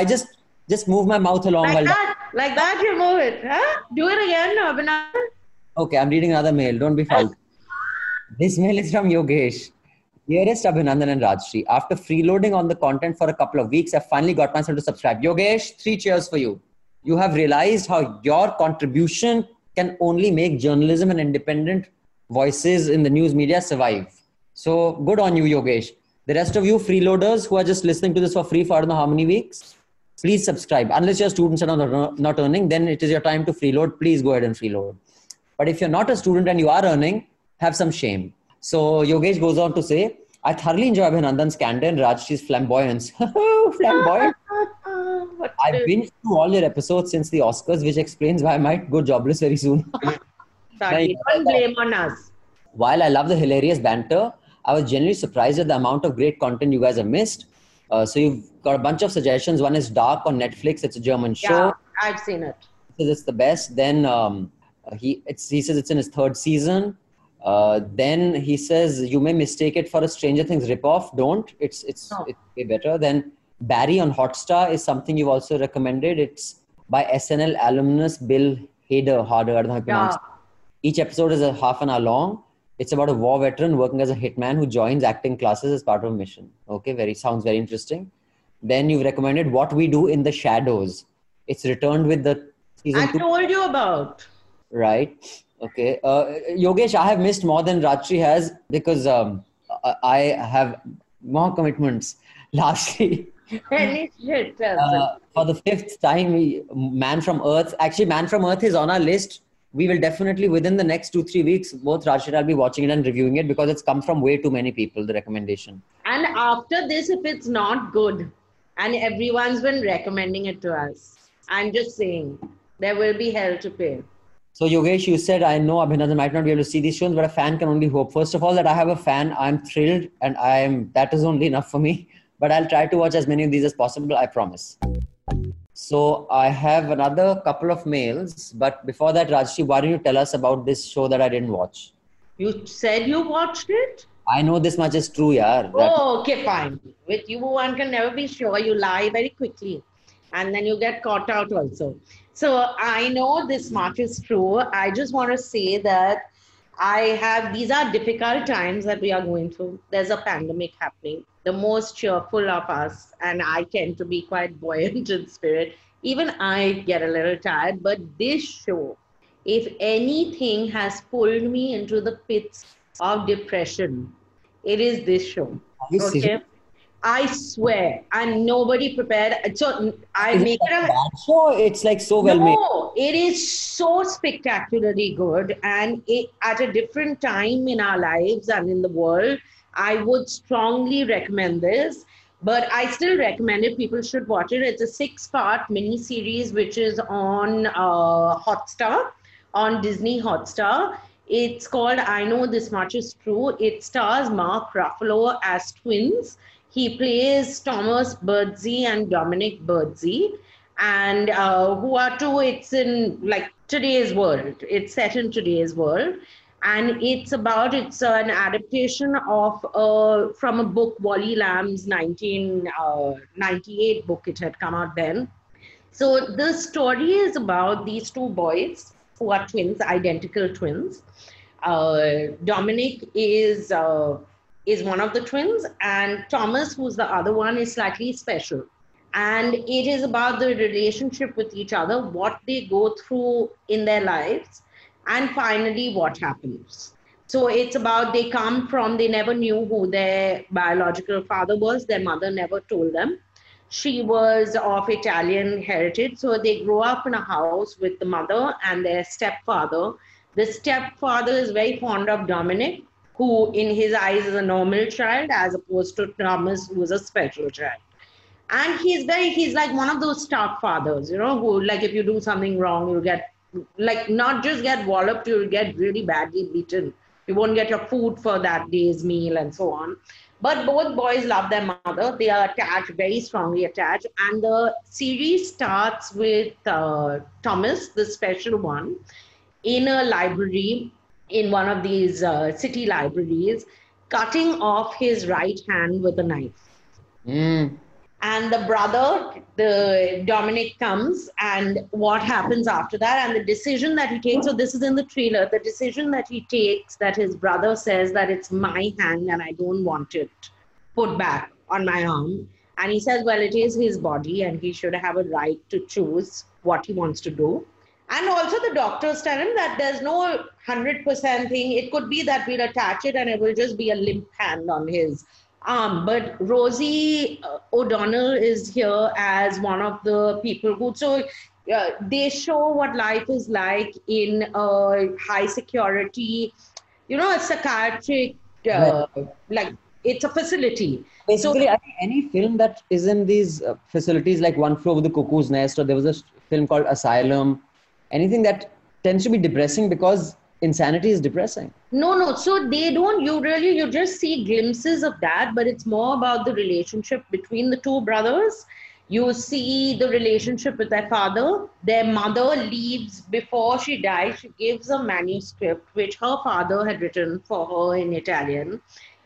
I just just move my mouth along. Like that? Like that you move it. Huh? Do it again, Abhinandan. Okay, I'm reading another mail. Don't be foul. This mail is from Yogesh. Dearest Abhinandan and Rajshree, after freeloading on the content for a couple of weeks, I finally got myself to subscribe. Yogesh, three cheers for you. You have realized how your contribution can only make journalism and independent voices in the news media survive. So good on you, Yogesh. The rest of you freeloaders who are just listening to this for free for I don't know how many weeks, please subscribe. Unless your students are not, not earning, then it is your time to freeload. Please go ahead and freeload. But if you're not a student and you are earning, have some shame. So Yogesh goes on to say, I thoroughly enjoy Abhinandan's candor and Rajshree's flamboyance. Flamboyant. I've binged through all your episodes since the Oscars, which explains why I might go jobless very soon. Sorry, don't blame on us. While I love the hilarious banter, I was genuinely surprised at the amount of great content you guys have missed. Uh, so you've got a bunch of suggestions. One is Dark on Netflix. It's a German show. Yeah, I've seen it. It's the best. Then... Um, He it's, he says it's in his third season. Uh, then he says, you may mistake it for a Stranger Things ripoff. Don't. It's it's, no. it's way better. Then Barry on Hotstar is something you've also recommended. It's by S N L alumnus Bill Hader. Harder, I don't know how to pronounce it. Each episode is a half an hour long. It's about a war veteran working as a hitman who joins acting classes as part of a mission. Okay, very sounds very interesting. Then you've recommended What We Do in the Shadows. It's returned with the season I two. told you about. Right. Okay. Uh, Yogesh, I have missed more than Rajyasree has because um, I have more commitments. Lastly, uh, for the fifth time, we, Man from Earth. Actually, Man from Earth is on our list. We will definitely, within the next two, three weeks, both Rajyasree and I will be watching it and reviewing it because it's come from way too many people, the recommendation. And after this, if it's not good, and everyone's been recommending it to us, I'm just saying, there will be hell to pay. So Yogesh, you said, I know Abhinandan might not be able to see these shows, but a fan can only hope. First of all, that I have a fan, I'm thrilled, and I am that is only enough for me. But I'll try to watch as many of these as possible, I promise. So I have another couple of mails, but before that, Rajyasree, why don't you tell us about this show that I didn't watch? You said you watched it? I know this much is true, yaar. Oh, okay, fine. With you, one can never be sure. You lie very quickly and then you get caught out also. So I know this much is true. I just want to say that I have, these are difficult times that we are going through. There's a pandemic happening. The most cheerful of us, and I tend to be quite buoyant in spirit. Even I get a little tired, but this show, if anything has pulled me into the pits of depression, it is this show. Okay? I swear, and nobody prepared. So I is make it a bad show. It's like so well no, made. No, it is so spectacularly good, and it, at a different time in our lives and in the world, I would strongly recommend this. But I still recommend it. People should watch it. It's a six-part mini series which is on uh, Hotstar, on Disney Hotstar. It's called I Know This Much Is True. It stars Mark Ruffalo as twins. He plays Thomas Birdsey and Dominic Birdsey, and uh, who are two, it's in like today's world. It's set in today's world. And it's about, it's an adaptation of, uh, from a book, Will.i.am's nineteen ninety-eight book, it had come out then. So the story is about these two boys who are twins, identical twins. Uh, Dominic is, uh, is one of the twins, and Thomas, who's the other one, is slightly special. And it is about the relationship with each other, what they go through in their lives. And finally, what happens? So it's about they come from, they never knew who their biological father was. Their mother never told them. She was of Italian heritage. So they grow up in a house with the mother and their stepfather. The stepfather is very fond of Dominic, who in his eyes is a normal child, as opposed to Thomas, who is a special child. And he's very, he's like one of those star fathers, you know, who like if you do something wrong, you'll get like not just get walloped, you'll get really badly beaten. You won't get your food for that day's meal and so on. But both boys love their mother. They are attached, very strongly attached. And the series starts with uh, Thomas, the special one, in a library, in one of these uh, city libraries, cutting off his right hand with a knife. Mm. And the brother, the Dominic, comes, and what happens after that, and the decision that he takes, so this is in the trailer, the decision that he takes, that his brother says that it's my hand and I don't want it put back on my arm. And he says, well, it is his body and he should have a right to choose what he wants to do. And also the doctors tell him that there's no one hundred percent thing. It could be that we'll attach it and it will just be a limp hand on his Um, but Rosie O'Donnell is here as one of the people who, so uh, they show what life is like in a high security, you know, a psychiatric, uh, right. like it's a facility. Basically, so, I think any film that is in these uh, facilities, like One Flew Over the Cuckoo's Nest, or there was a film called Asylum, anything that tends to be depressing because insanity is depressing. No, no. So they don't, you really, you just see glimpses of that, but it's more about the relationship between the two brothers. You see the relationship with their father. Their mother leaves before she dies. She gives a manuscript which her father had written for her in Italian.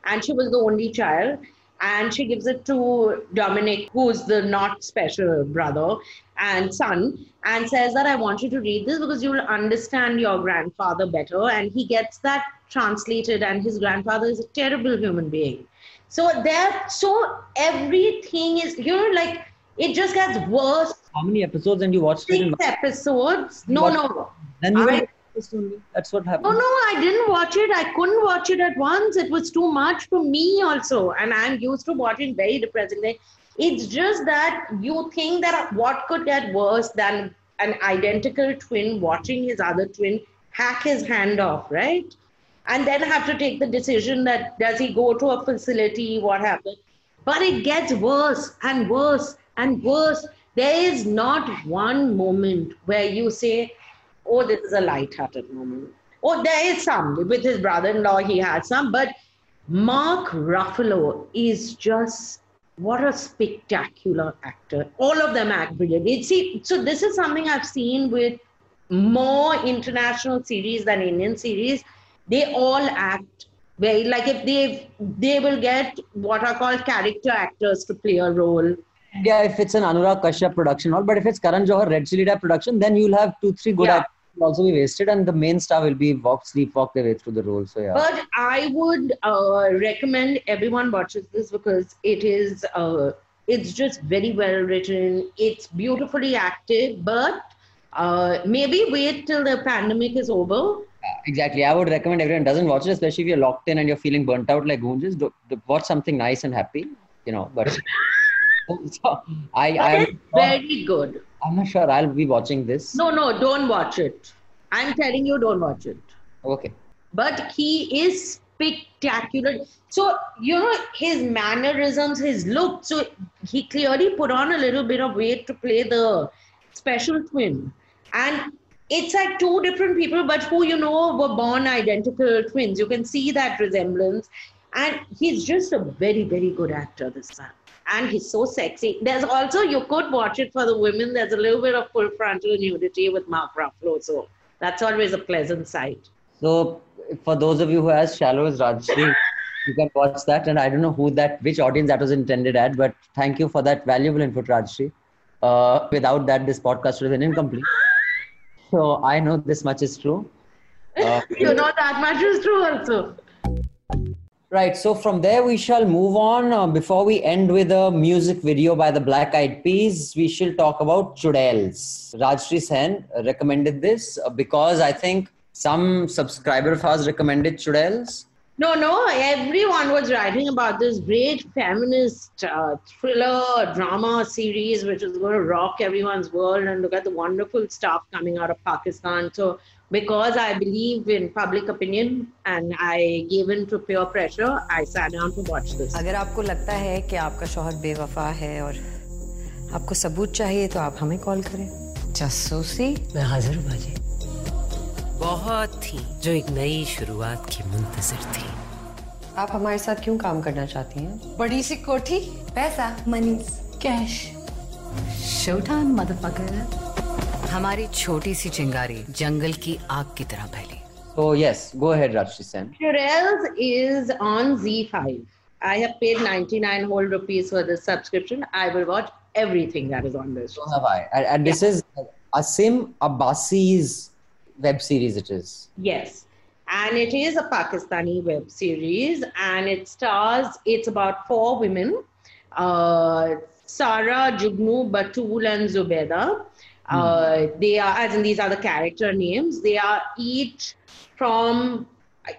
And she was the only child. And she gives it to Dominic, who's the not special brother and son, and says that I want you to read this because you will understand your grandfather better. And he gets that translated, and his grandfather is a terrible human being. So there, so everything is, you know, like, it just gets worse. How many episodes and you watched Six it? Six episodes. No, no. Then you I, that's what happened. No, no, I didn't watch it. I couldn't watch it at once. It was too much for me also. And I'm used to watching very depressing things. It's just that you think that what could get worse than an identical twin watching his other twin hack his hand off, right? And then have to take the decision that does he go to a facility, what happens? But it gets worse and worse. And worse, there is not one moment where you say, oh, this is a light-hearted moment. Oh, there is some. With his brother-in-law, he had some. But Mark Ruffalo is just, what a spectacular actor. All of them act brilliantly. See, so this is something I've seen with more international series than Indian series. They all act very, like if they they will get what are called character actors to play a role. Yeah, if it's an Anurag Kashyap production, all, but if it's Karan Johar, Red Chilli Type production, then you'll have two, three good yeah. actors will also be wasted, and the main star will be walk, sleep, walk their way through the role. So yeah. But I would uh, recommend everyone watches this because it is, uh, it's just very well written. It's beautifully acted, but uh, maybe wait till the pandemic is over. Yeah, exactly. I would recommend everyone doesn't watch it, especially if you're locked in and you're feeling burnt out like Gunjan. Do, do, watch something nice and happy, you know, but... So, I, but I'm, it's very good. I'm not sure I'll be watching this. No, no, don't watch it. I'm telling you, don't watch it. Okay. But he is spectacular. So, you know, his mannerisms, his look. So, he clearly put on a little bit of weight to play the special twin. And it's like two different people, but who, you know, were born identical twins. You can see that resemblance. And he's just a very, very good actor, this man. And he's so sexy. There's also, you could watch it for the women. There's a little bit of full frontal nudity with Mark Ruffalo. So that's always a pleasant sight. So for those of you who are as shallow as Rajyasree, you can watch that. And I don't know who that, which audience that was intended at. But thank you for that valuable input, Rajyasree. Uh, without that, this podcast would have been incomplete. So I know this much is true. Uh, you know that much is true also. Right, so from there we shall move on. Uh, before we end with a music video by the Black Eyed Peas, we shall talk about Churails. Rajyasree Sen recommended this because I think some subscriber of ours recommended Churails. No, no, everyone was writing about this great feminist uh, thriller drama series which is going to rock everyone's world, and look at the wonderful stuff coming out of Pakistan. So, because I believe in public opinion and I gave in to peer pressure, I sat down to watch this. अगर आपको लगता है कि आपका शौहर बेवफा है और आपको सबूत चाहिए तो आप हमें कॉल करें। जासूसी मैं हाजिर हूँ बाजी। बहुत थी जो एक नई शुरुआत की मुंतजर थी। आप हमारे साथ क्यों काम करना चाहती हैं? बड़ी सी कोठी, पैसा, मनी, कैश, showtime motherfucker. हमारी छोटी सी चिंगारी जंगल की आग की तरह फैली। Oh yes, go ahead, Rajyasree Sen. Churails is on Z five. I have paid ninety-nine whole rupees for this subscription. I will watch everything that is on this. So have I. And, and yeah. This is Asim Abbasi's web series. It is. Yes, and it is a Pakistani web series, and it stars. It's about four women: uh, Sara, Jugnu, Batul, and Zubeda. Uh, they are, as in these are the character names, they are each from,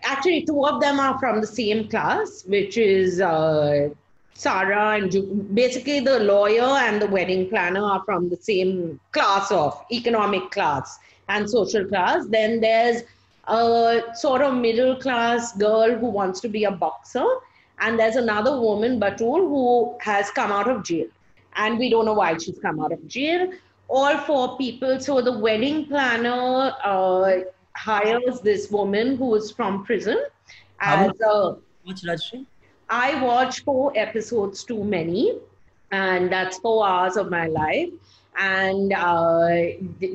actually two of them are from the same class, which is uh, Sara and Jug- basically the lawyer and the wedding planner are from the same class of economic class and social class. Then there's a sort of middle class girl who wants to be a boxer. And there's another woman, Batul, who has come out of jail. And we don't know why she's come out of jail. All four people. So the wedding planner uh, hires this woman who is from prison. As, uh, How much, Rajyasree? I watched four episodes too many. And that's four hours of my life. And uh,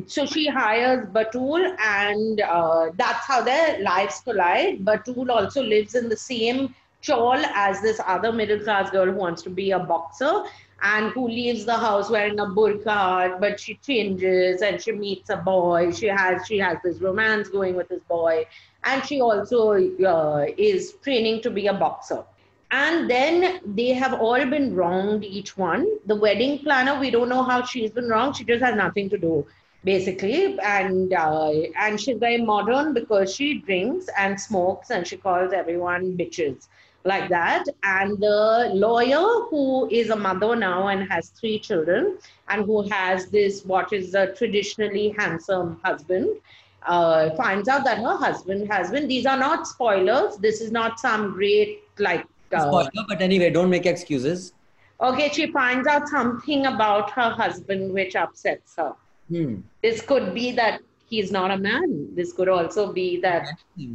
so she hires Batul, and uh, that's how their lives collide. Batul also lives in the same chawl as this other middle class girl who wants to be a boxer and who leaves the house wearing a burqa, but she changes and she meets a boy. She has she has this romance going with this boy, and she also uh, is training to be a boxer. And then they have all been wronged, each one. The wedding planner, we don't know how she's been wronged. She just has nothing to do, basically. And uh, and she's very modern because she drinks and smokes and she calls everyone bitches, like that. And the lawyer, who is a mother now and has three children, and who has this, what is a traditionally handsome husband, uh, finds out that her husband has been, these are not spoilers. This is not some great, like, Spoiler, but anyway, don't make excuses. Okay, she finds out something about her husband which upsets her. Hmm. This could be that he's not a man. This could also be that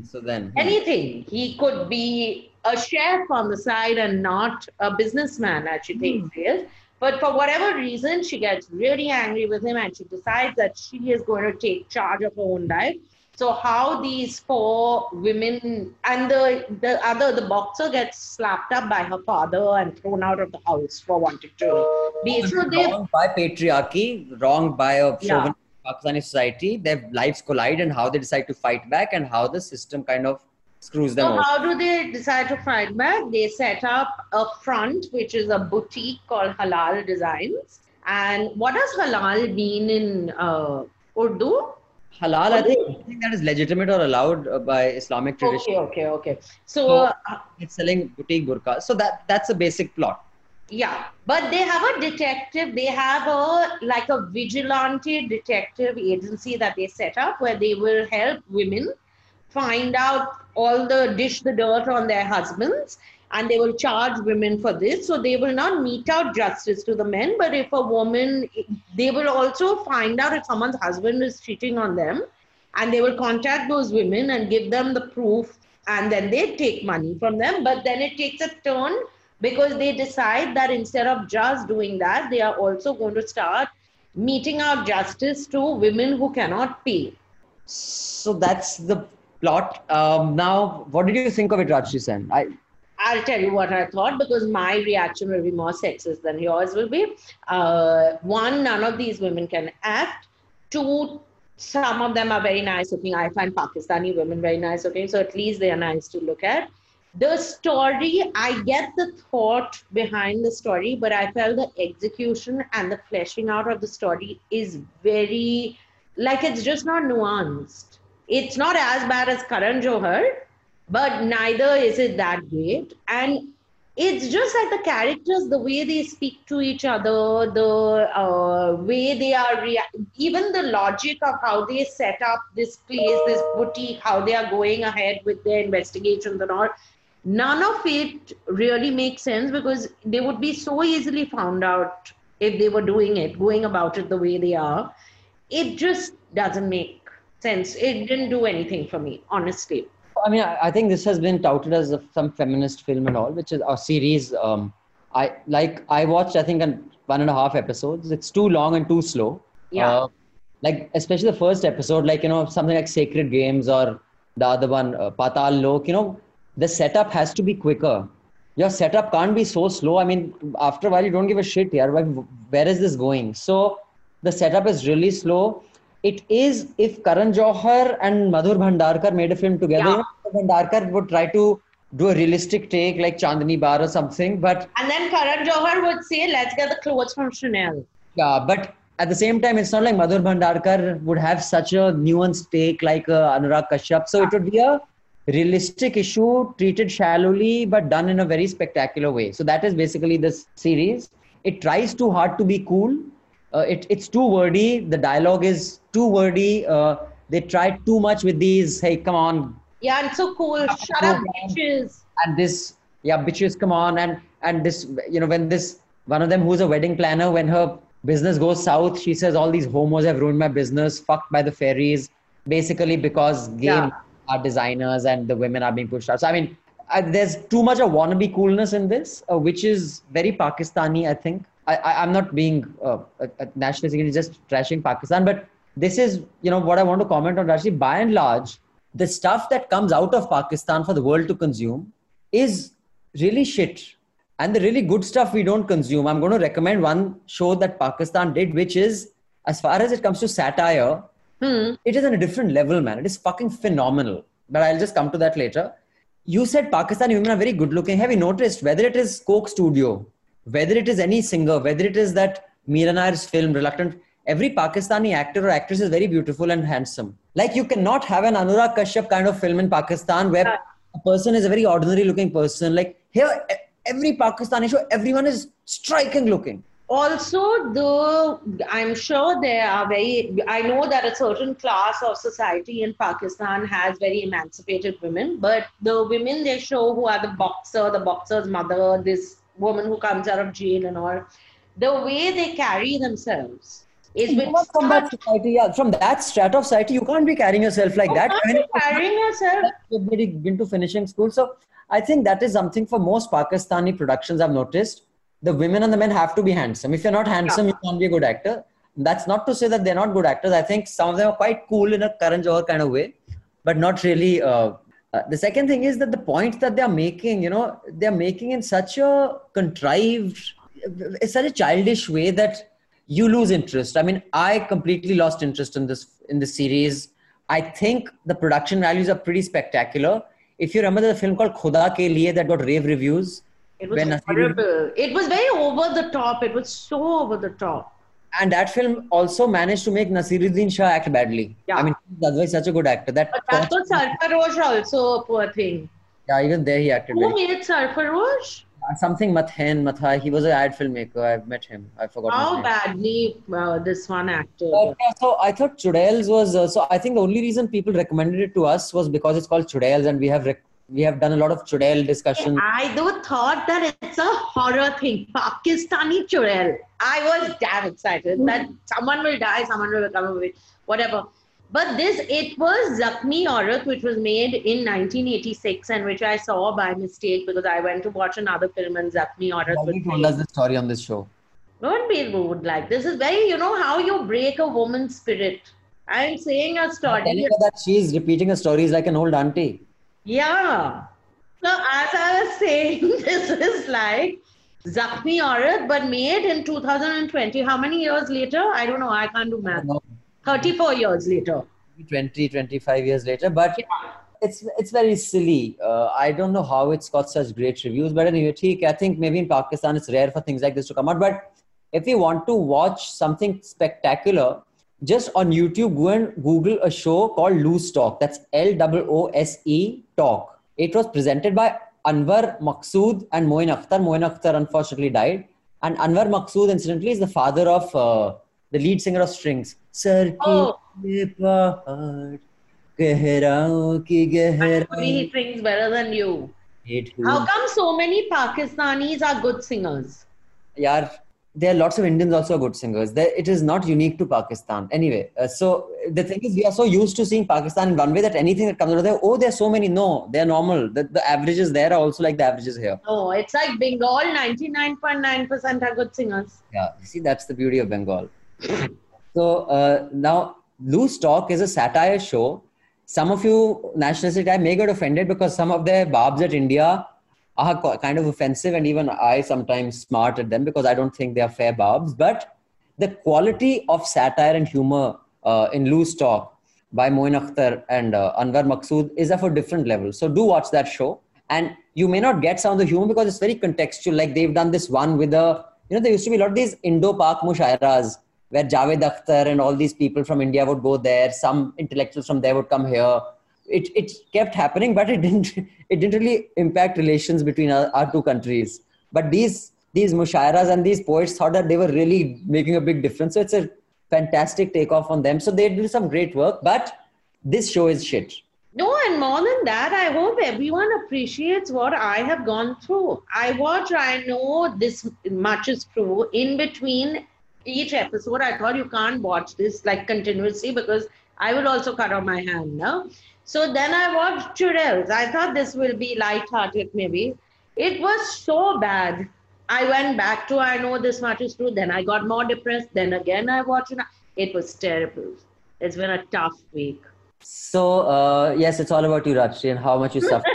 so then, anything. Hmm. He could be a chef on the side and not a businessman, as she thinks he is. But for whatever reason, she gets really angry with him, and she decides that she is going to take charge of her own life. So how these four women, and the, the other, the boxer gets slapped up by her father and thrown out of the house for wanting to be. So wronged by patriarchy, wronged by a chauvinist yeah. Pakistani society, their lives collide, and how they decide to fight back and how the system kind of screws them so over. How do they decide to fight back? They set up a front, which is a boutique called Halal Designs. And what does halal mean in uh, Urdu? Halal, I think, I think that is legitimate or allowed by Islamic tradition. Okay, okay, okay. So, so uh, it's selling boutique burqa. So that that's a basic plot. Yeah, but they have a detective. They have a like a vigilante detective agency that they set up where they will help women find out all the dish the dirt on their husbands, and they will charge women for this. So they will not mete out justice to the men, but if a woman, they will also find out if someone's husband is cheating on them, and they will contact those women and give them the proof, and then they take money from them. But then it takes a turn because they decide that instead of just doing that, they are also going to start meting out justice to women who cannot pay. So that's the plot. Um, now, what did you think of it, Rajyasree Sen? I I'll tell you what I thought, because my reaction will be more sexist than yours will be. Uh, one, none of these women can act. Two, some of them are very nice looking. I find Pakistani women very nice looking, so at least they are nice to look at. The story, I get the thought behind the story, but I felt the execution and the fleshing out of the story is very, like it's just not nuanced. It's not as bad as Karan Johar, but neither is it that great. And it's just like the characters, the way they speak to each other, the uh, way they are, even the logic of how they set up this place, this boutique, how they are going ahead with their investigations and all. None of it really makes sense because they would be so easily found out if they were doing it, going about it the way they are. It just doesn't make sense. It didn't do anything for me, honestly. I mean, I, I think this has been touted as a, some feminist film and all, which is a series. Um, I like. I watched, I think, an, one and a half episodes. It's too long and too slow. Yeah. Uh, like, especially the first episode, like, you know, something like Sacred Games or the other one, uh, Patal Lok, you know, the setup has to be quicker. Your setup can't be so slow. I mean, after a while, you don't give a shit here. Where is this going? So the setup is really slow. It is, if Karan Johar and Madhur Bhandarkar made a film together, yeah. you know, Bhandarkar would try to do a realistic take like Chandni Bar or something. But and then Karan Johar would say, let's get the clothes from Chanel. Yeah, but at the same time, it's not like Madhur Bhandarkar would have such a nuanced take like uh, Anurag Kashyap. So yeah. it would be a realistic issue treated shallowly, but done in a very spectacular way. So that is basically this series. It tries too hard to be cool. Uh, it, it's too wordy. The dialogue is too wordy. Uh, they try too much with these, hey, come on. Yeah, it's so cool. Shut, Shut up, bitches. And this, yeah, bitches, come on. And and this, you know, when this, one of them who's a wedding planner, when her business goes south, she says, all these homos have ruined my business, fucked by the fairies, basically because gay yeah. are designers and the women are being pushed out. So, I mean, I, there's too much of wannabe coolness in this, uh, which is very Pakistani, I think. I, I, I'm not being uh, nationalistic, just trashing Pakistan. But this is, you know, what I want to comment on, Rajyasree. By and large, the stuff that comes out of Pakistan for the world to consume is really shit. And the really good stuff we don't consume. I'm going to recommend one show that Pakistan did, which is, as far as it comes to satire, hmm. it is on a different level, man. It is fucking phenomenal. But I'll just come to that later. You said Pakistani women are very good looking. Have you noticed, whether it is Coke Studio, whether it is any singer, whether it is that Meera Nair's film, Reluctant, every Pakistani actor or actress is very beautiful and handsome. Like, you cannot have an Anurag Kashyap kind of film in Pakistan where yeah. a person is a very ordinary looking person. Like, here, every Pakistani show, everyone is striking looking. Also, the I'm sure there are very, I know that a certain class of society in Pakistan has very emancipated women, but the women they show who are the boxer, the boxer's mother, this woman who comes out of jail and all, the way they carry themselves is with from that society, yeah, from that strata of society, you can't be carrying yourself like you that. Can't I mean, be carrying yourself. You've been to finishing school, so I think that is something for most Pakistani productions I've noticed. The women and the men have to be handsome. If you're not handsome, yeah. you can't be a good actor. That's not to say that they're not good actors. I think some of them are quite cool in a Karan Johar kind of way, but not really. Uh, uh, the second thing is that the point that they're making, you know, they're making in such a contrived, such a childish way that you lose interest. I mean, I completely lost interest in this, in this series. I think the production values are pretty spectacular. If you remember the film called Khuda Ke Liye that got rave reviews, it was when horrible. It was very over the top. It was so over the top. And that film also managed to make Nasiruddin Shah act badly. Yeah. I mean, that's why he's such a good actor. That but that was Sarfarosh also a poor thing. Yeah, even there he acted. Who badly. made Sarfarosh? Something Mathen, Mathai. He was an ad filmmaker. I've met him. I forgot. How badly uh, this one acted. Uh, so I thought Churails was... Uh, so I think the only reason people recommended it to us was because it's called Churails and we have... Rec We have done a lot of Churail discussion. I though thought that it's a horror thing. Pakistani Churail. I was damn excited that someone will die, someone will become a witch, whatever. But this, it was Zakhmi Aurat, which was made in nineteen eighty-six and which I saw by mistake because I went to watch another film and Zakhmi Aurat. Nobody told us the story on this show. Don't be rude. Like, this is very, you know, how you break a woman's spirit. I'm saying a story. I'm telling her that she's repeating a story is like an old auntie. Yeah. So as I was saying, this is like Zakhmi Aurat, but made in two thousand twenty. How many years later? I don't know. I can't do math. thirty-four years later. twenty, twenty-five years later. But yeah. it's it's very silly. Uh, I don't know how it's got such great reviews. But anyway, I think maybe in Pakistan it's rare for things like this to come out. But if you want to watch something spectacular, just on YouTube, go and Google a show called Loose Talk. That's L O O S E Talk. It was presented by Anwar Maqsood and Moin Akhtar. Moin Akhtar unfortunately died. And Anwar Maqsood, incidentally, is the father of uh, the lead singer of Strings. Sir oh. ki pahaad, gehrao ki gehrao. Actually, he sings better than you. How come so many Pakistanis are good singers? Yaar. There are lots of Indians also good singers. There, it is not unique to Pakistan. Anyway, uh, so the thing is, we are so used to seeing Pakistan in one way that anything that comes out of there, oh, there are so many. No, they're normal. The, the averages there are also like the averages here. Oh, it's like Bengal, ninety-nine point nine percent are good singers. Yeah, you see, that's the beauty of Bengal. So uh, now, Loose Talk is a satire show. Some of you nationalistic guys may get offended because some of their babs at India are kind of offensive, and even I sometimes smart at them because I don't think they are fair barbs. But the quality of satire and humor uh, in Loose Talk by Moin Akhtar and uh, Anwar Maqsood is of a different level. So do watch that show, and you may not get some of the humor because it's very contextual. Like, they've done this one with a, you know, there used to be a lot of these Indo-Pak mushairas where Javed Akhtar and all these people from India would go there. Some intellectuals from there would come here. It, it kept happening, but it didn't it didn't really impact relations between our, our two countries. But these these mushairas and these poets thought that they were really making a big difference. So it's a fantastic takeoff on them. So they do some great work, but this show is shit. No, and more than that, I hope everyone appreciates what I have gone through. I watch, I know this much is true. In between each episode, I thought you can't watch this like continuously because I will also cut off my hand now. So then I watched Churails. I thought this will be lighthearted maybe. It was so bad. I went back to, I know this much is true. Then I got more depressed. Then again, I watched it. It was terrible. It's been a tough week. So, uh, yes, it's all about you, Rajyasree, and how much you suffer.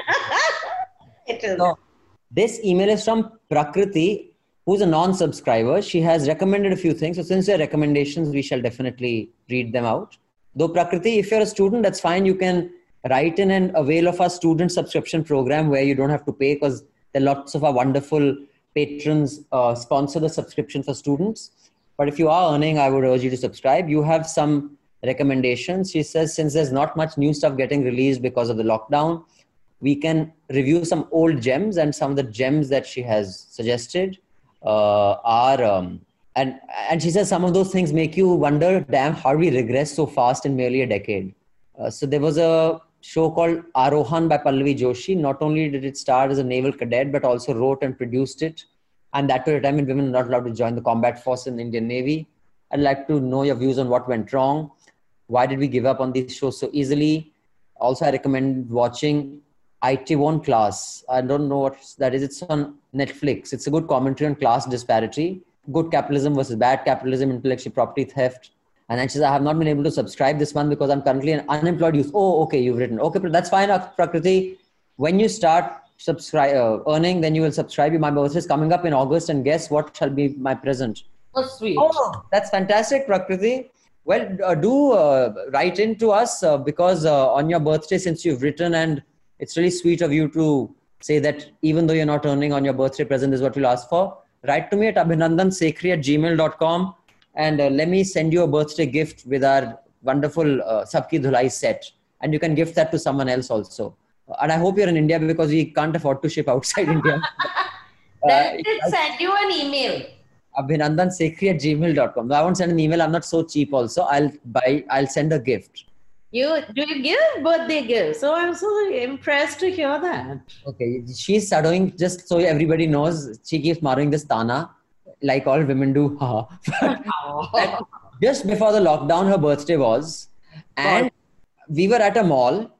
It is. So, this email is from Prakriti, who's a non-subscriber. She has recommended a few things. So, since your recommendations, we shall definitely read them out. Though, Prakriti, if you're a student, that's fine. You can write in and avail of our student subscription program where you don't have to pay, because there are lots of our wonderful patrons uh, sponsor the subscription for students. But if you are earning, I would urge you to subscribe. You have some recommendations. She says, since there's not much new stuff getting released because of the lockdown, we can review some old gems, and some of the gems that she has suggested uh, are, um, and, and she says some of those things make you wonder, damn, how we regress so fast in merely a decade. Uh, so there was a show called Arohan by Pallavi Joshi. Not only did it star as a naval cadet, but also wrote and produced it. And that to retirement, women are not allowed to join the combat force in the Indian Navy. I'd like to know your views on what went wrong. Why did we give up on these shows so easily? Also, I recommend watching Itaewon Class. I don't know what that is. It's on Netflix. It's a good commentary on class disparity. Good capitalism versus bad capitalism, intellectual property theft. And then she says, I have not been able to subscribe this month because I'm currently an unemployed youth. Oh, okay, you've written. Okay, but that's fine, Prakriti. When you start subscri- uh, earning, then you will subscribe. My birthday is coming up in August, and guess what shall be my present? Oh, sweet. Oh, that's fantastic, Prakriti. Well, uh, do uh, write in to us uh, because uh, on your birthday, since you've written, and it's really sweet of you to say that even though you're not earning, on your birthday present is what you'll ask for, write to me at abhinandansekhri at gmail dot com. And uh, let me send you a birthday gift with our wonderful uh, Sabki Dhulai set. And you can gift that to someone else also. And I hope you're in India, because we can't afford to ship outside India. Then uh, it send you an email. abhinandansekhri at gmail dot com. I won't send an email. I'm not so cheap also. I'll buy, I'll send a gift. You, do you give birthday gifts? So I'm so impressed to hear that. Okay. She's shadowing, just so everybody knows, she keeps marring this Tana, like all women do. Just before the lockdown, her birthday was, and we were at a mall,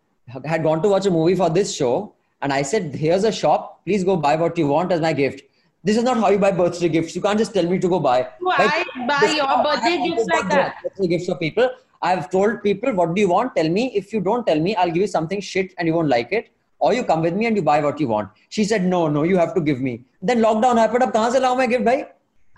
had gone to watch a movie for this show, and I said, here's a shop, please go buy what you want as my gift. This is not how you buy birthday gifts. You can't just tell me to go buy. Well, like, I buy your shop, birthday I gifts like that. Birthday gifts for people. I've told people, what do you want? Tell me. If you don't tell me, I'll give you something shit and you won't like it. Or you come with me and you buy what you want. She said, no, no, you have to give me. Then lockdown happened. Ab kahan se laun main gift, bhai?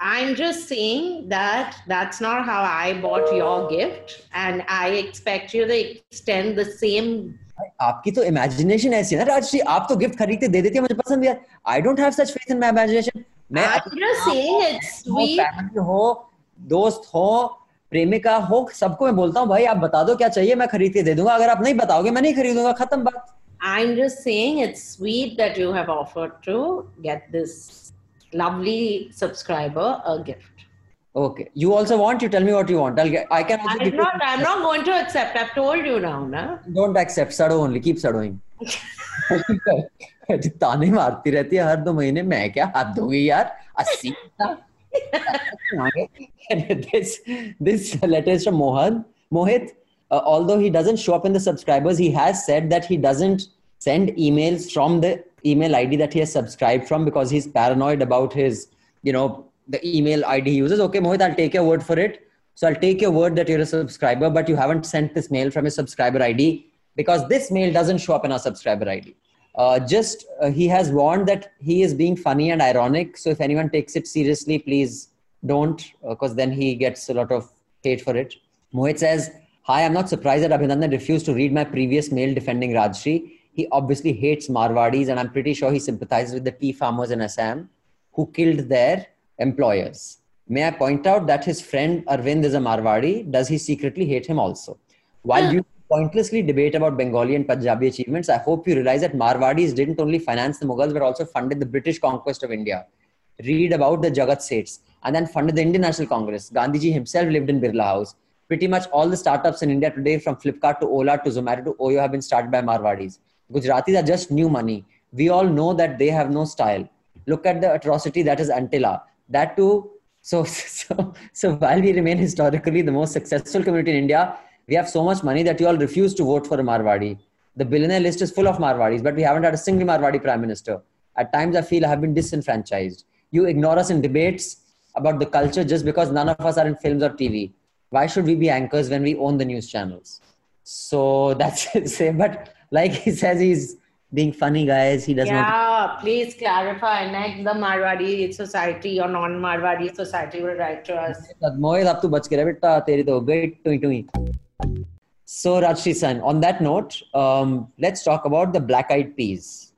I'm just saying that that's not how I bought your gift, and I expect you to extend the same. Aapki to imagination aisi hai na, Rajyasree. Aap to gift kharidte de deti ho, mujhe pasand hai. I don't have such faith in my imagination. Main I'm just saying it's sweet. Family ho, dost ho, प्रेमिका हो, सबको मैं बोलता हूँ भाई आप बता दो क्या चाहिए मैं खरीद के दे दूँगा. अगर आप नहीं बताओगे मैं नहीं खरीदूँगा. खत्म बात. I'm just saying it's sweet that you have offered to get this lovely subscriber a gift. Okay, you also want, you tell me what you want. I'll get, I can also I'm, not, I'm not going to accept. I've told you now, na? Don't accept. Sado only. Keep sadoing. ताने मारती रहती है हर दो महीने. मैं क्या हाथ दूंगी यार अस्सी. This this letter is from Mohan Mohit. Uh, although he doesn't show up in the subscribers, he has said that he doesn't send emails from the email I D that he has subscribed from because he's paranoid about his, you know, the email I D he uses. Okay, Mohit, I'll take your word for it. So I'll take your word that you're a subscriber, but you haven't sent this mail from a subscriber I D because this mail doesn't show up in our subscriber I D. Uh, just, uh, he has warned that he is being funny and ironic. So if anyone takes it seriously, please don't, because uh, then he gets a lot of hate for it. Mohit says, hi, I'm not surprised that Abhinandan refused to read my previous mail defending Rajyasree. He obviously hates Marwadis, and I'm pretty sure he sympathizes with the tea farmers in Assam who killed their employers. May I point out that his friend Arvind is a Marwadi? Does he secretly hate him also? While you pointlessly debate about Bengali and Punjabi achievements, I hope you realize that Marwadis didn't only finance the Mughals but also funded the British conquest of India. Read about the Jagat Seths, and then funded the Indian National Congress. Gandhiji himself lived in Birla House. Pretty much all the startups in India today, from Flipkart to Ola to Zomato to Oyo, have been started by Marwadis. Gujaratis are just new money. We all know that they have no style. Look at the atrocity that is Antilla. That too. So, so, so while we remain historically the most successful community in India, we have so much money that you all refuse to vote for a Marwadi. The billionaire list is full of Marwadis, but we haven't had a single Marwadi prime minister. At times I feel I have been disenfranchised. You ignore us in debates about the culture just because none of us are in films or T V. Why should we be anchors when we own the news channels? So that's it. But like he says, he's being funny, guys. He doesn't. Yeah, want to... please clarify. Enact the Marwadi society or non-Marwadi society will write to us. So Rajyasree Sen, on that note, um, let's talk about the Black Eyed Peas.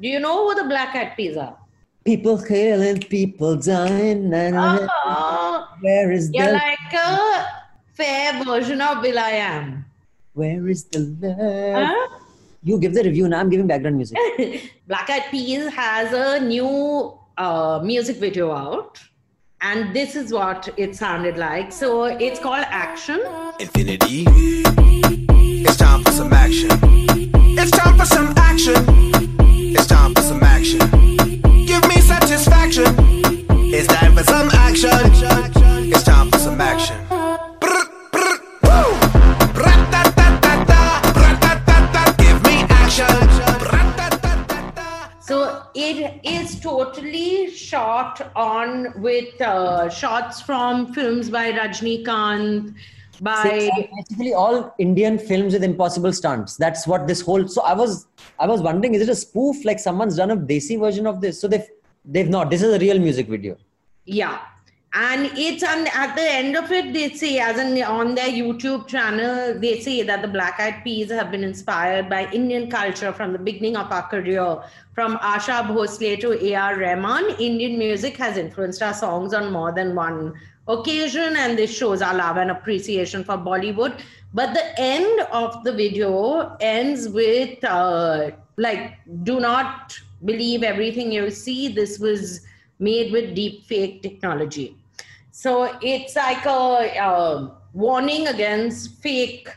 Do you know who the Black Eyed Peas are? People killing, people dying. Oh, where is you're the... like a fair version of Will.i.am. Where is the love? Huh? You give the review and I'm giving background music. Black Eyed Peas has a new uh, music video out. And this is what it sounded like. So it's called Action. Infinity. It's time for some action. It's time for some action. It's time for some action. Give me satisfaction. It's time for some action. It's time for some action. Brr, brr, woo. Give me action. So it is totally shot on with uh, shots from films by Rajnikanth, by basically all Indian films with impossible stunts. That's what this whole. So I was I was wondering, is it a spoof? Like someone's done a desi version of this? So they've they've not. This is a real music video. Yeah, and it's on at the end of it. They say, as in on their YouTube channel, they say that the Black Eyed Peas have been inspired by Indian culture from the beginning of our career. From Asha Bhosle to A R Rahman, Indian music has influenced our songs on more than one occasion, and this shows our love and appreciation for Bollywood. But the end of the video ends with uh, like, do not believe everything you see. This was made with deep fake technology. So it's like a uh, warning against fake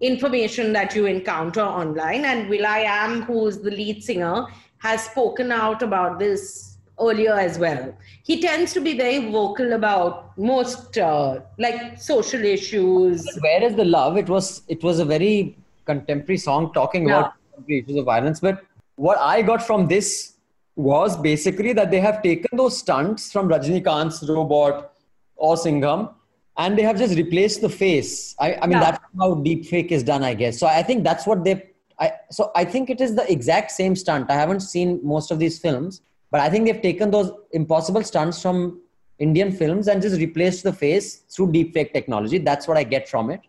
information that you encounter online. And Will.i.am, who's the lead singer, has spoken out about this earlier as well. He tends to be very vocal about most uh, like social issues. Where is the love? It was it was a very contemporary song talking yeah. about contemporary issues of violence. But what I got from this was basically that they have taken those stunts from Rajnikant's Robot or Singham, and they have just replaced the face. I, I mean, yeah. that's how deepfake is done, I guess. So I think that's what they. I, so I think it is the exact same stunt. I haven't seen most of these films. But I think they've taken those impossible stunts from Indian films and just replaced the face through deepfake technology. That's what I get from it.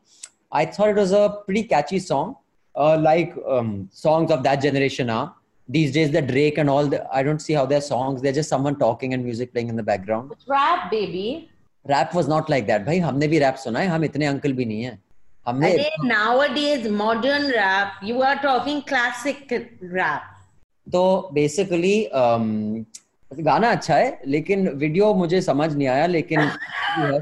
I thought it was a pretty catchy song, uh, like um, songs of that generation are. These days, the Drake and all, the, I don't see how they're songs. They're just someone talking and music playing in the background. It's rap, baby. Rap was not like that. Bhai, humne bhi rap suna hai. Hum itne uncle bhi nahi hai. Humne... Arey, nowadays, modern rap, you are talking classic rap. So basically, um, गाना अच्छा है, लेकिन video मुझे समझ नहीं आया, लेकिन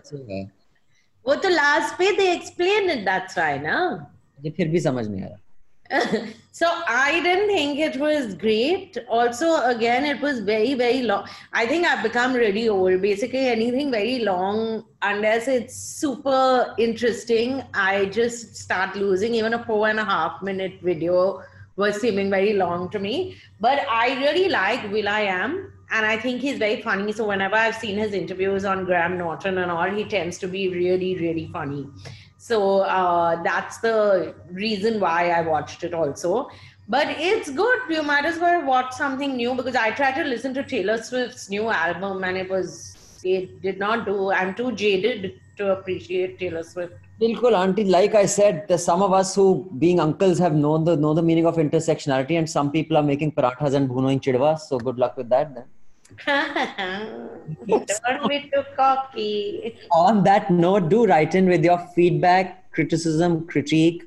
वो तो last पे they explained it, that's why ना? मुझे फिर भी समझ नहीं आया. So I didn't think it was great. Also, again, it was very, very long. I think I've become really old. Basically, anything very long, unless it's super interesting, I just start losing. Even a four and a half minute video was seeming very long to me. But I really like Will.i.am, and I think he's very funny. So whenever I've seen his interviews on Graham Norton and all, he tends to be really, really funny. So uh, that's the reason why I watched it also. But it's good. You might as well watch something new, because I tried to listen to Taylor Swift's new album and it was, it did not do. I'm too jaded to appreciate Taylor Swift. Bilkul, auntie. Like I said, there's some of us who, being uncles, have known the know the meaning of intersectionality, and some people are making parathas and bhunoing chidwa. So good luck with that, then. Don't be too cocky. On that note, do write in with your feedback, criticism, critique,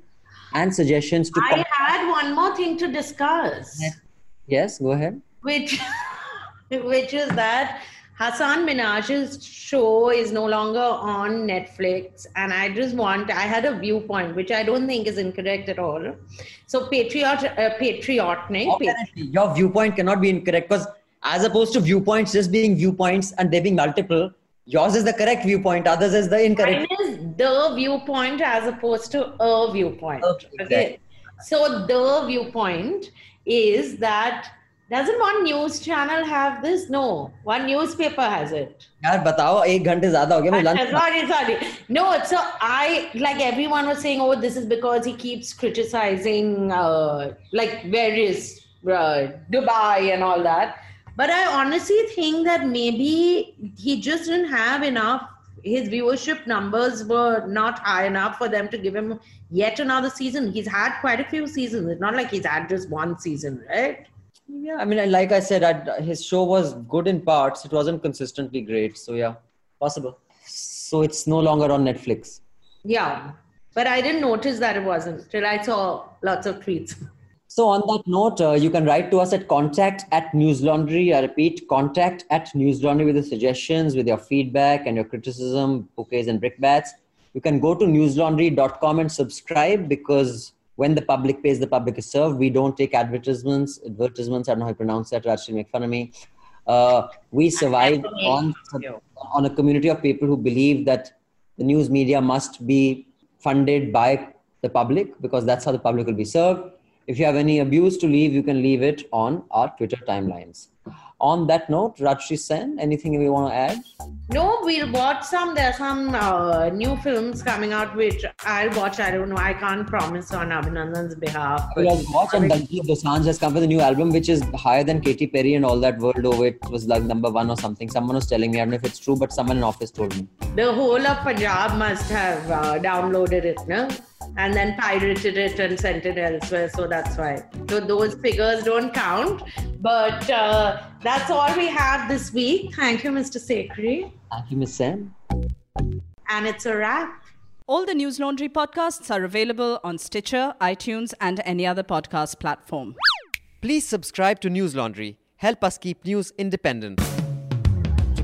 and suggestions. To I had one more thing to discuss. Yes, yes, go ahead. Which, which is that Hasan Minhaj's show is no longer on Netflix, and I just want, I had a viewpoint, which I don't think is incorrect at all. So Patriot, uh, Patriotnik. Obviously, your viewpoint cannot be incorrect, because as opposed to viewpoints just being viewpoints and they being multiple, yours is the correct viewpoint, others is the incorrect. Mine is the viewpoint as opposed to a viewpoint. Okay. Okay. So the viewpoint is that Doesn't one news channel have this? No, one newspaper has it. Yaar, batao, ek ghante zyada ho gaya. Lunch. Sorry, sorry. No, so I, like everyone was saying, oh, this is because he keeps criticizing uh, like various uh, Dubai and all that. But I honestly think that maybe he just didn't have enough. His viewership numbers were not high enough for them to give him yet another season. He's had quite a few seasons. It's not like he's had just one season, right? Yeah, I mean, like I said, I, his show was good in parts. It wasn't consistently great. So yeah, possible. So it's no longer on Netflix. Yeah, but I didn't notice that it wasn't till I saw lots of tweets. So on that note, uh, you can write to us at contact at News Laundry. I repeat, contact at News Laundry with your suggestions, with your feedback and your criticism, bouquets and brickbats. You can go to news laundry dot com and subscribe because... when the public pays, the public is served. We don't take advertisements. Advertisements, I don't know how you pronounce that. Rajyasree, make fun of me. Uh, we survive on, on a community of people who believe that the news media must be funded by the public because that's how the public will be served. If you have any abuse to leave, you can leave it on our Twitter timelines. On that note, Rajyasree Sen, anything we want to add? No, we'll watch some. There are some uh, new films coming out which I'll watch. I don't know. I can't promise on Abhinandan's behalf. We'll watch. And Diljit Dosanjh has come with a new album which is higher than Katy Perry and all that world over. It was like number one or something. Someone was telling me. I don't know if it's true, but someone in office told me. The whole of Punjab must have uh, downloaded it, no? And then pirated it and sent it elsewhere. So that's why. So those figures don't count. But uh, that's all we have this week. Thank you, Mister Sekhri. Thank you, Miz Sen. And it's a wrap. All the News Laundry podcasts are available on Stitcher, iTunes, and any other podcast platform. Please subscribe to News Laundry. Help us keep news independent. To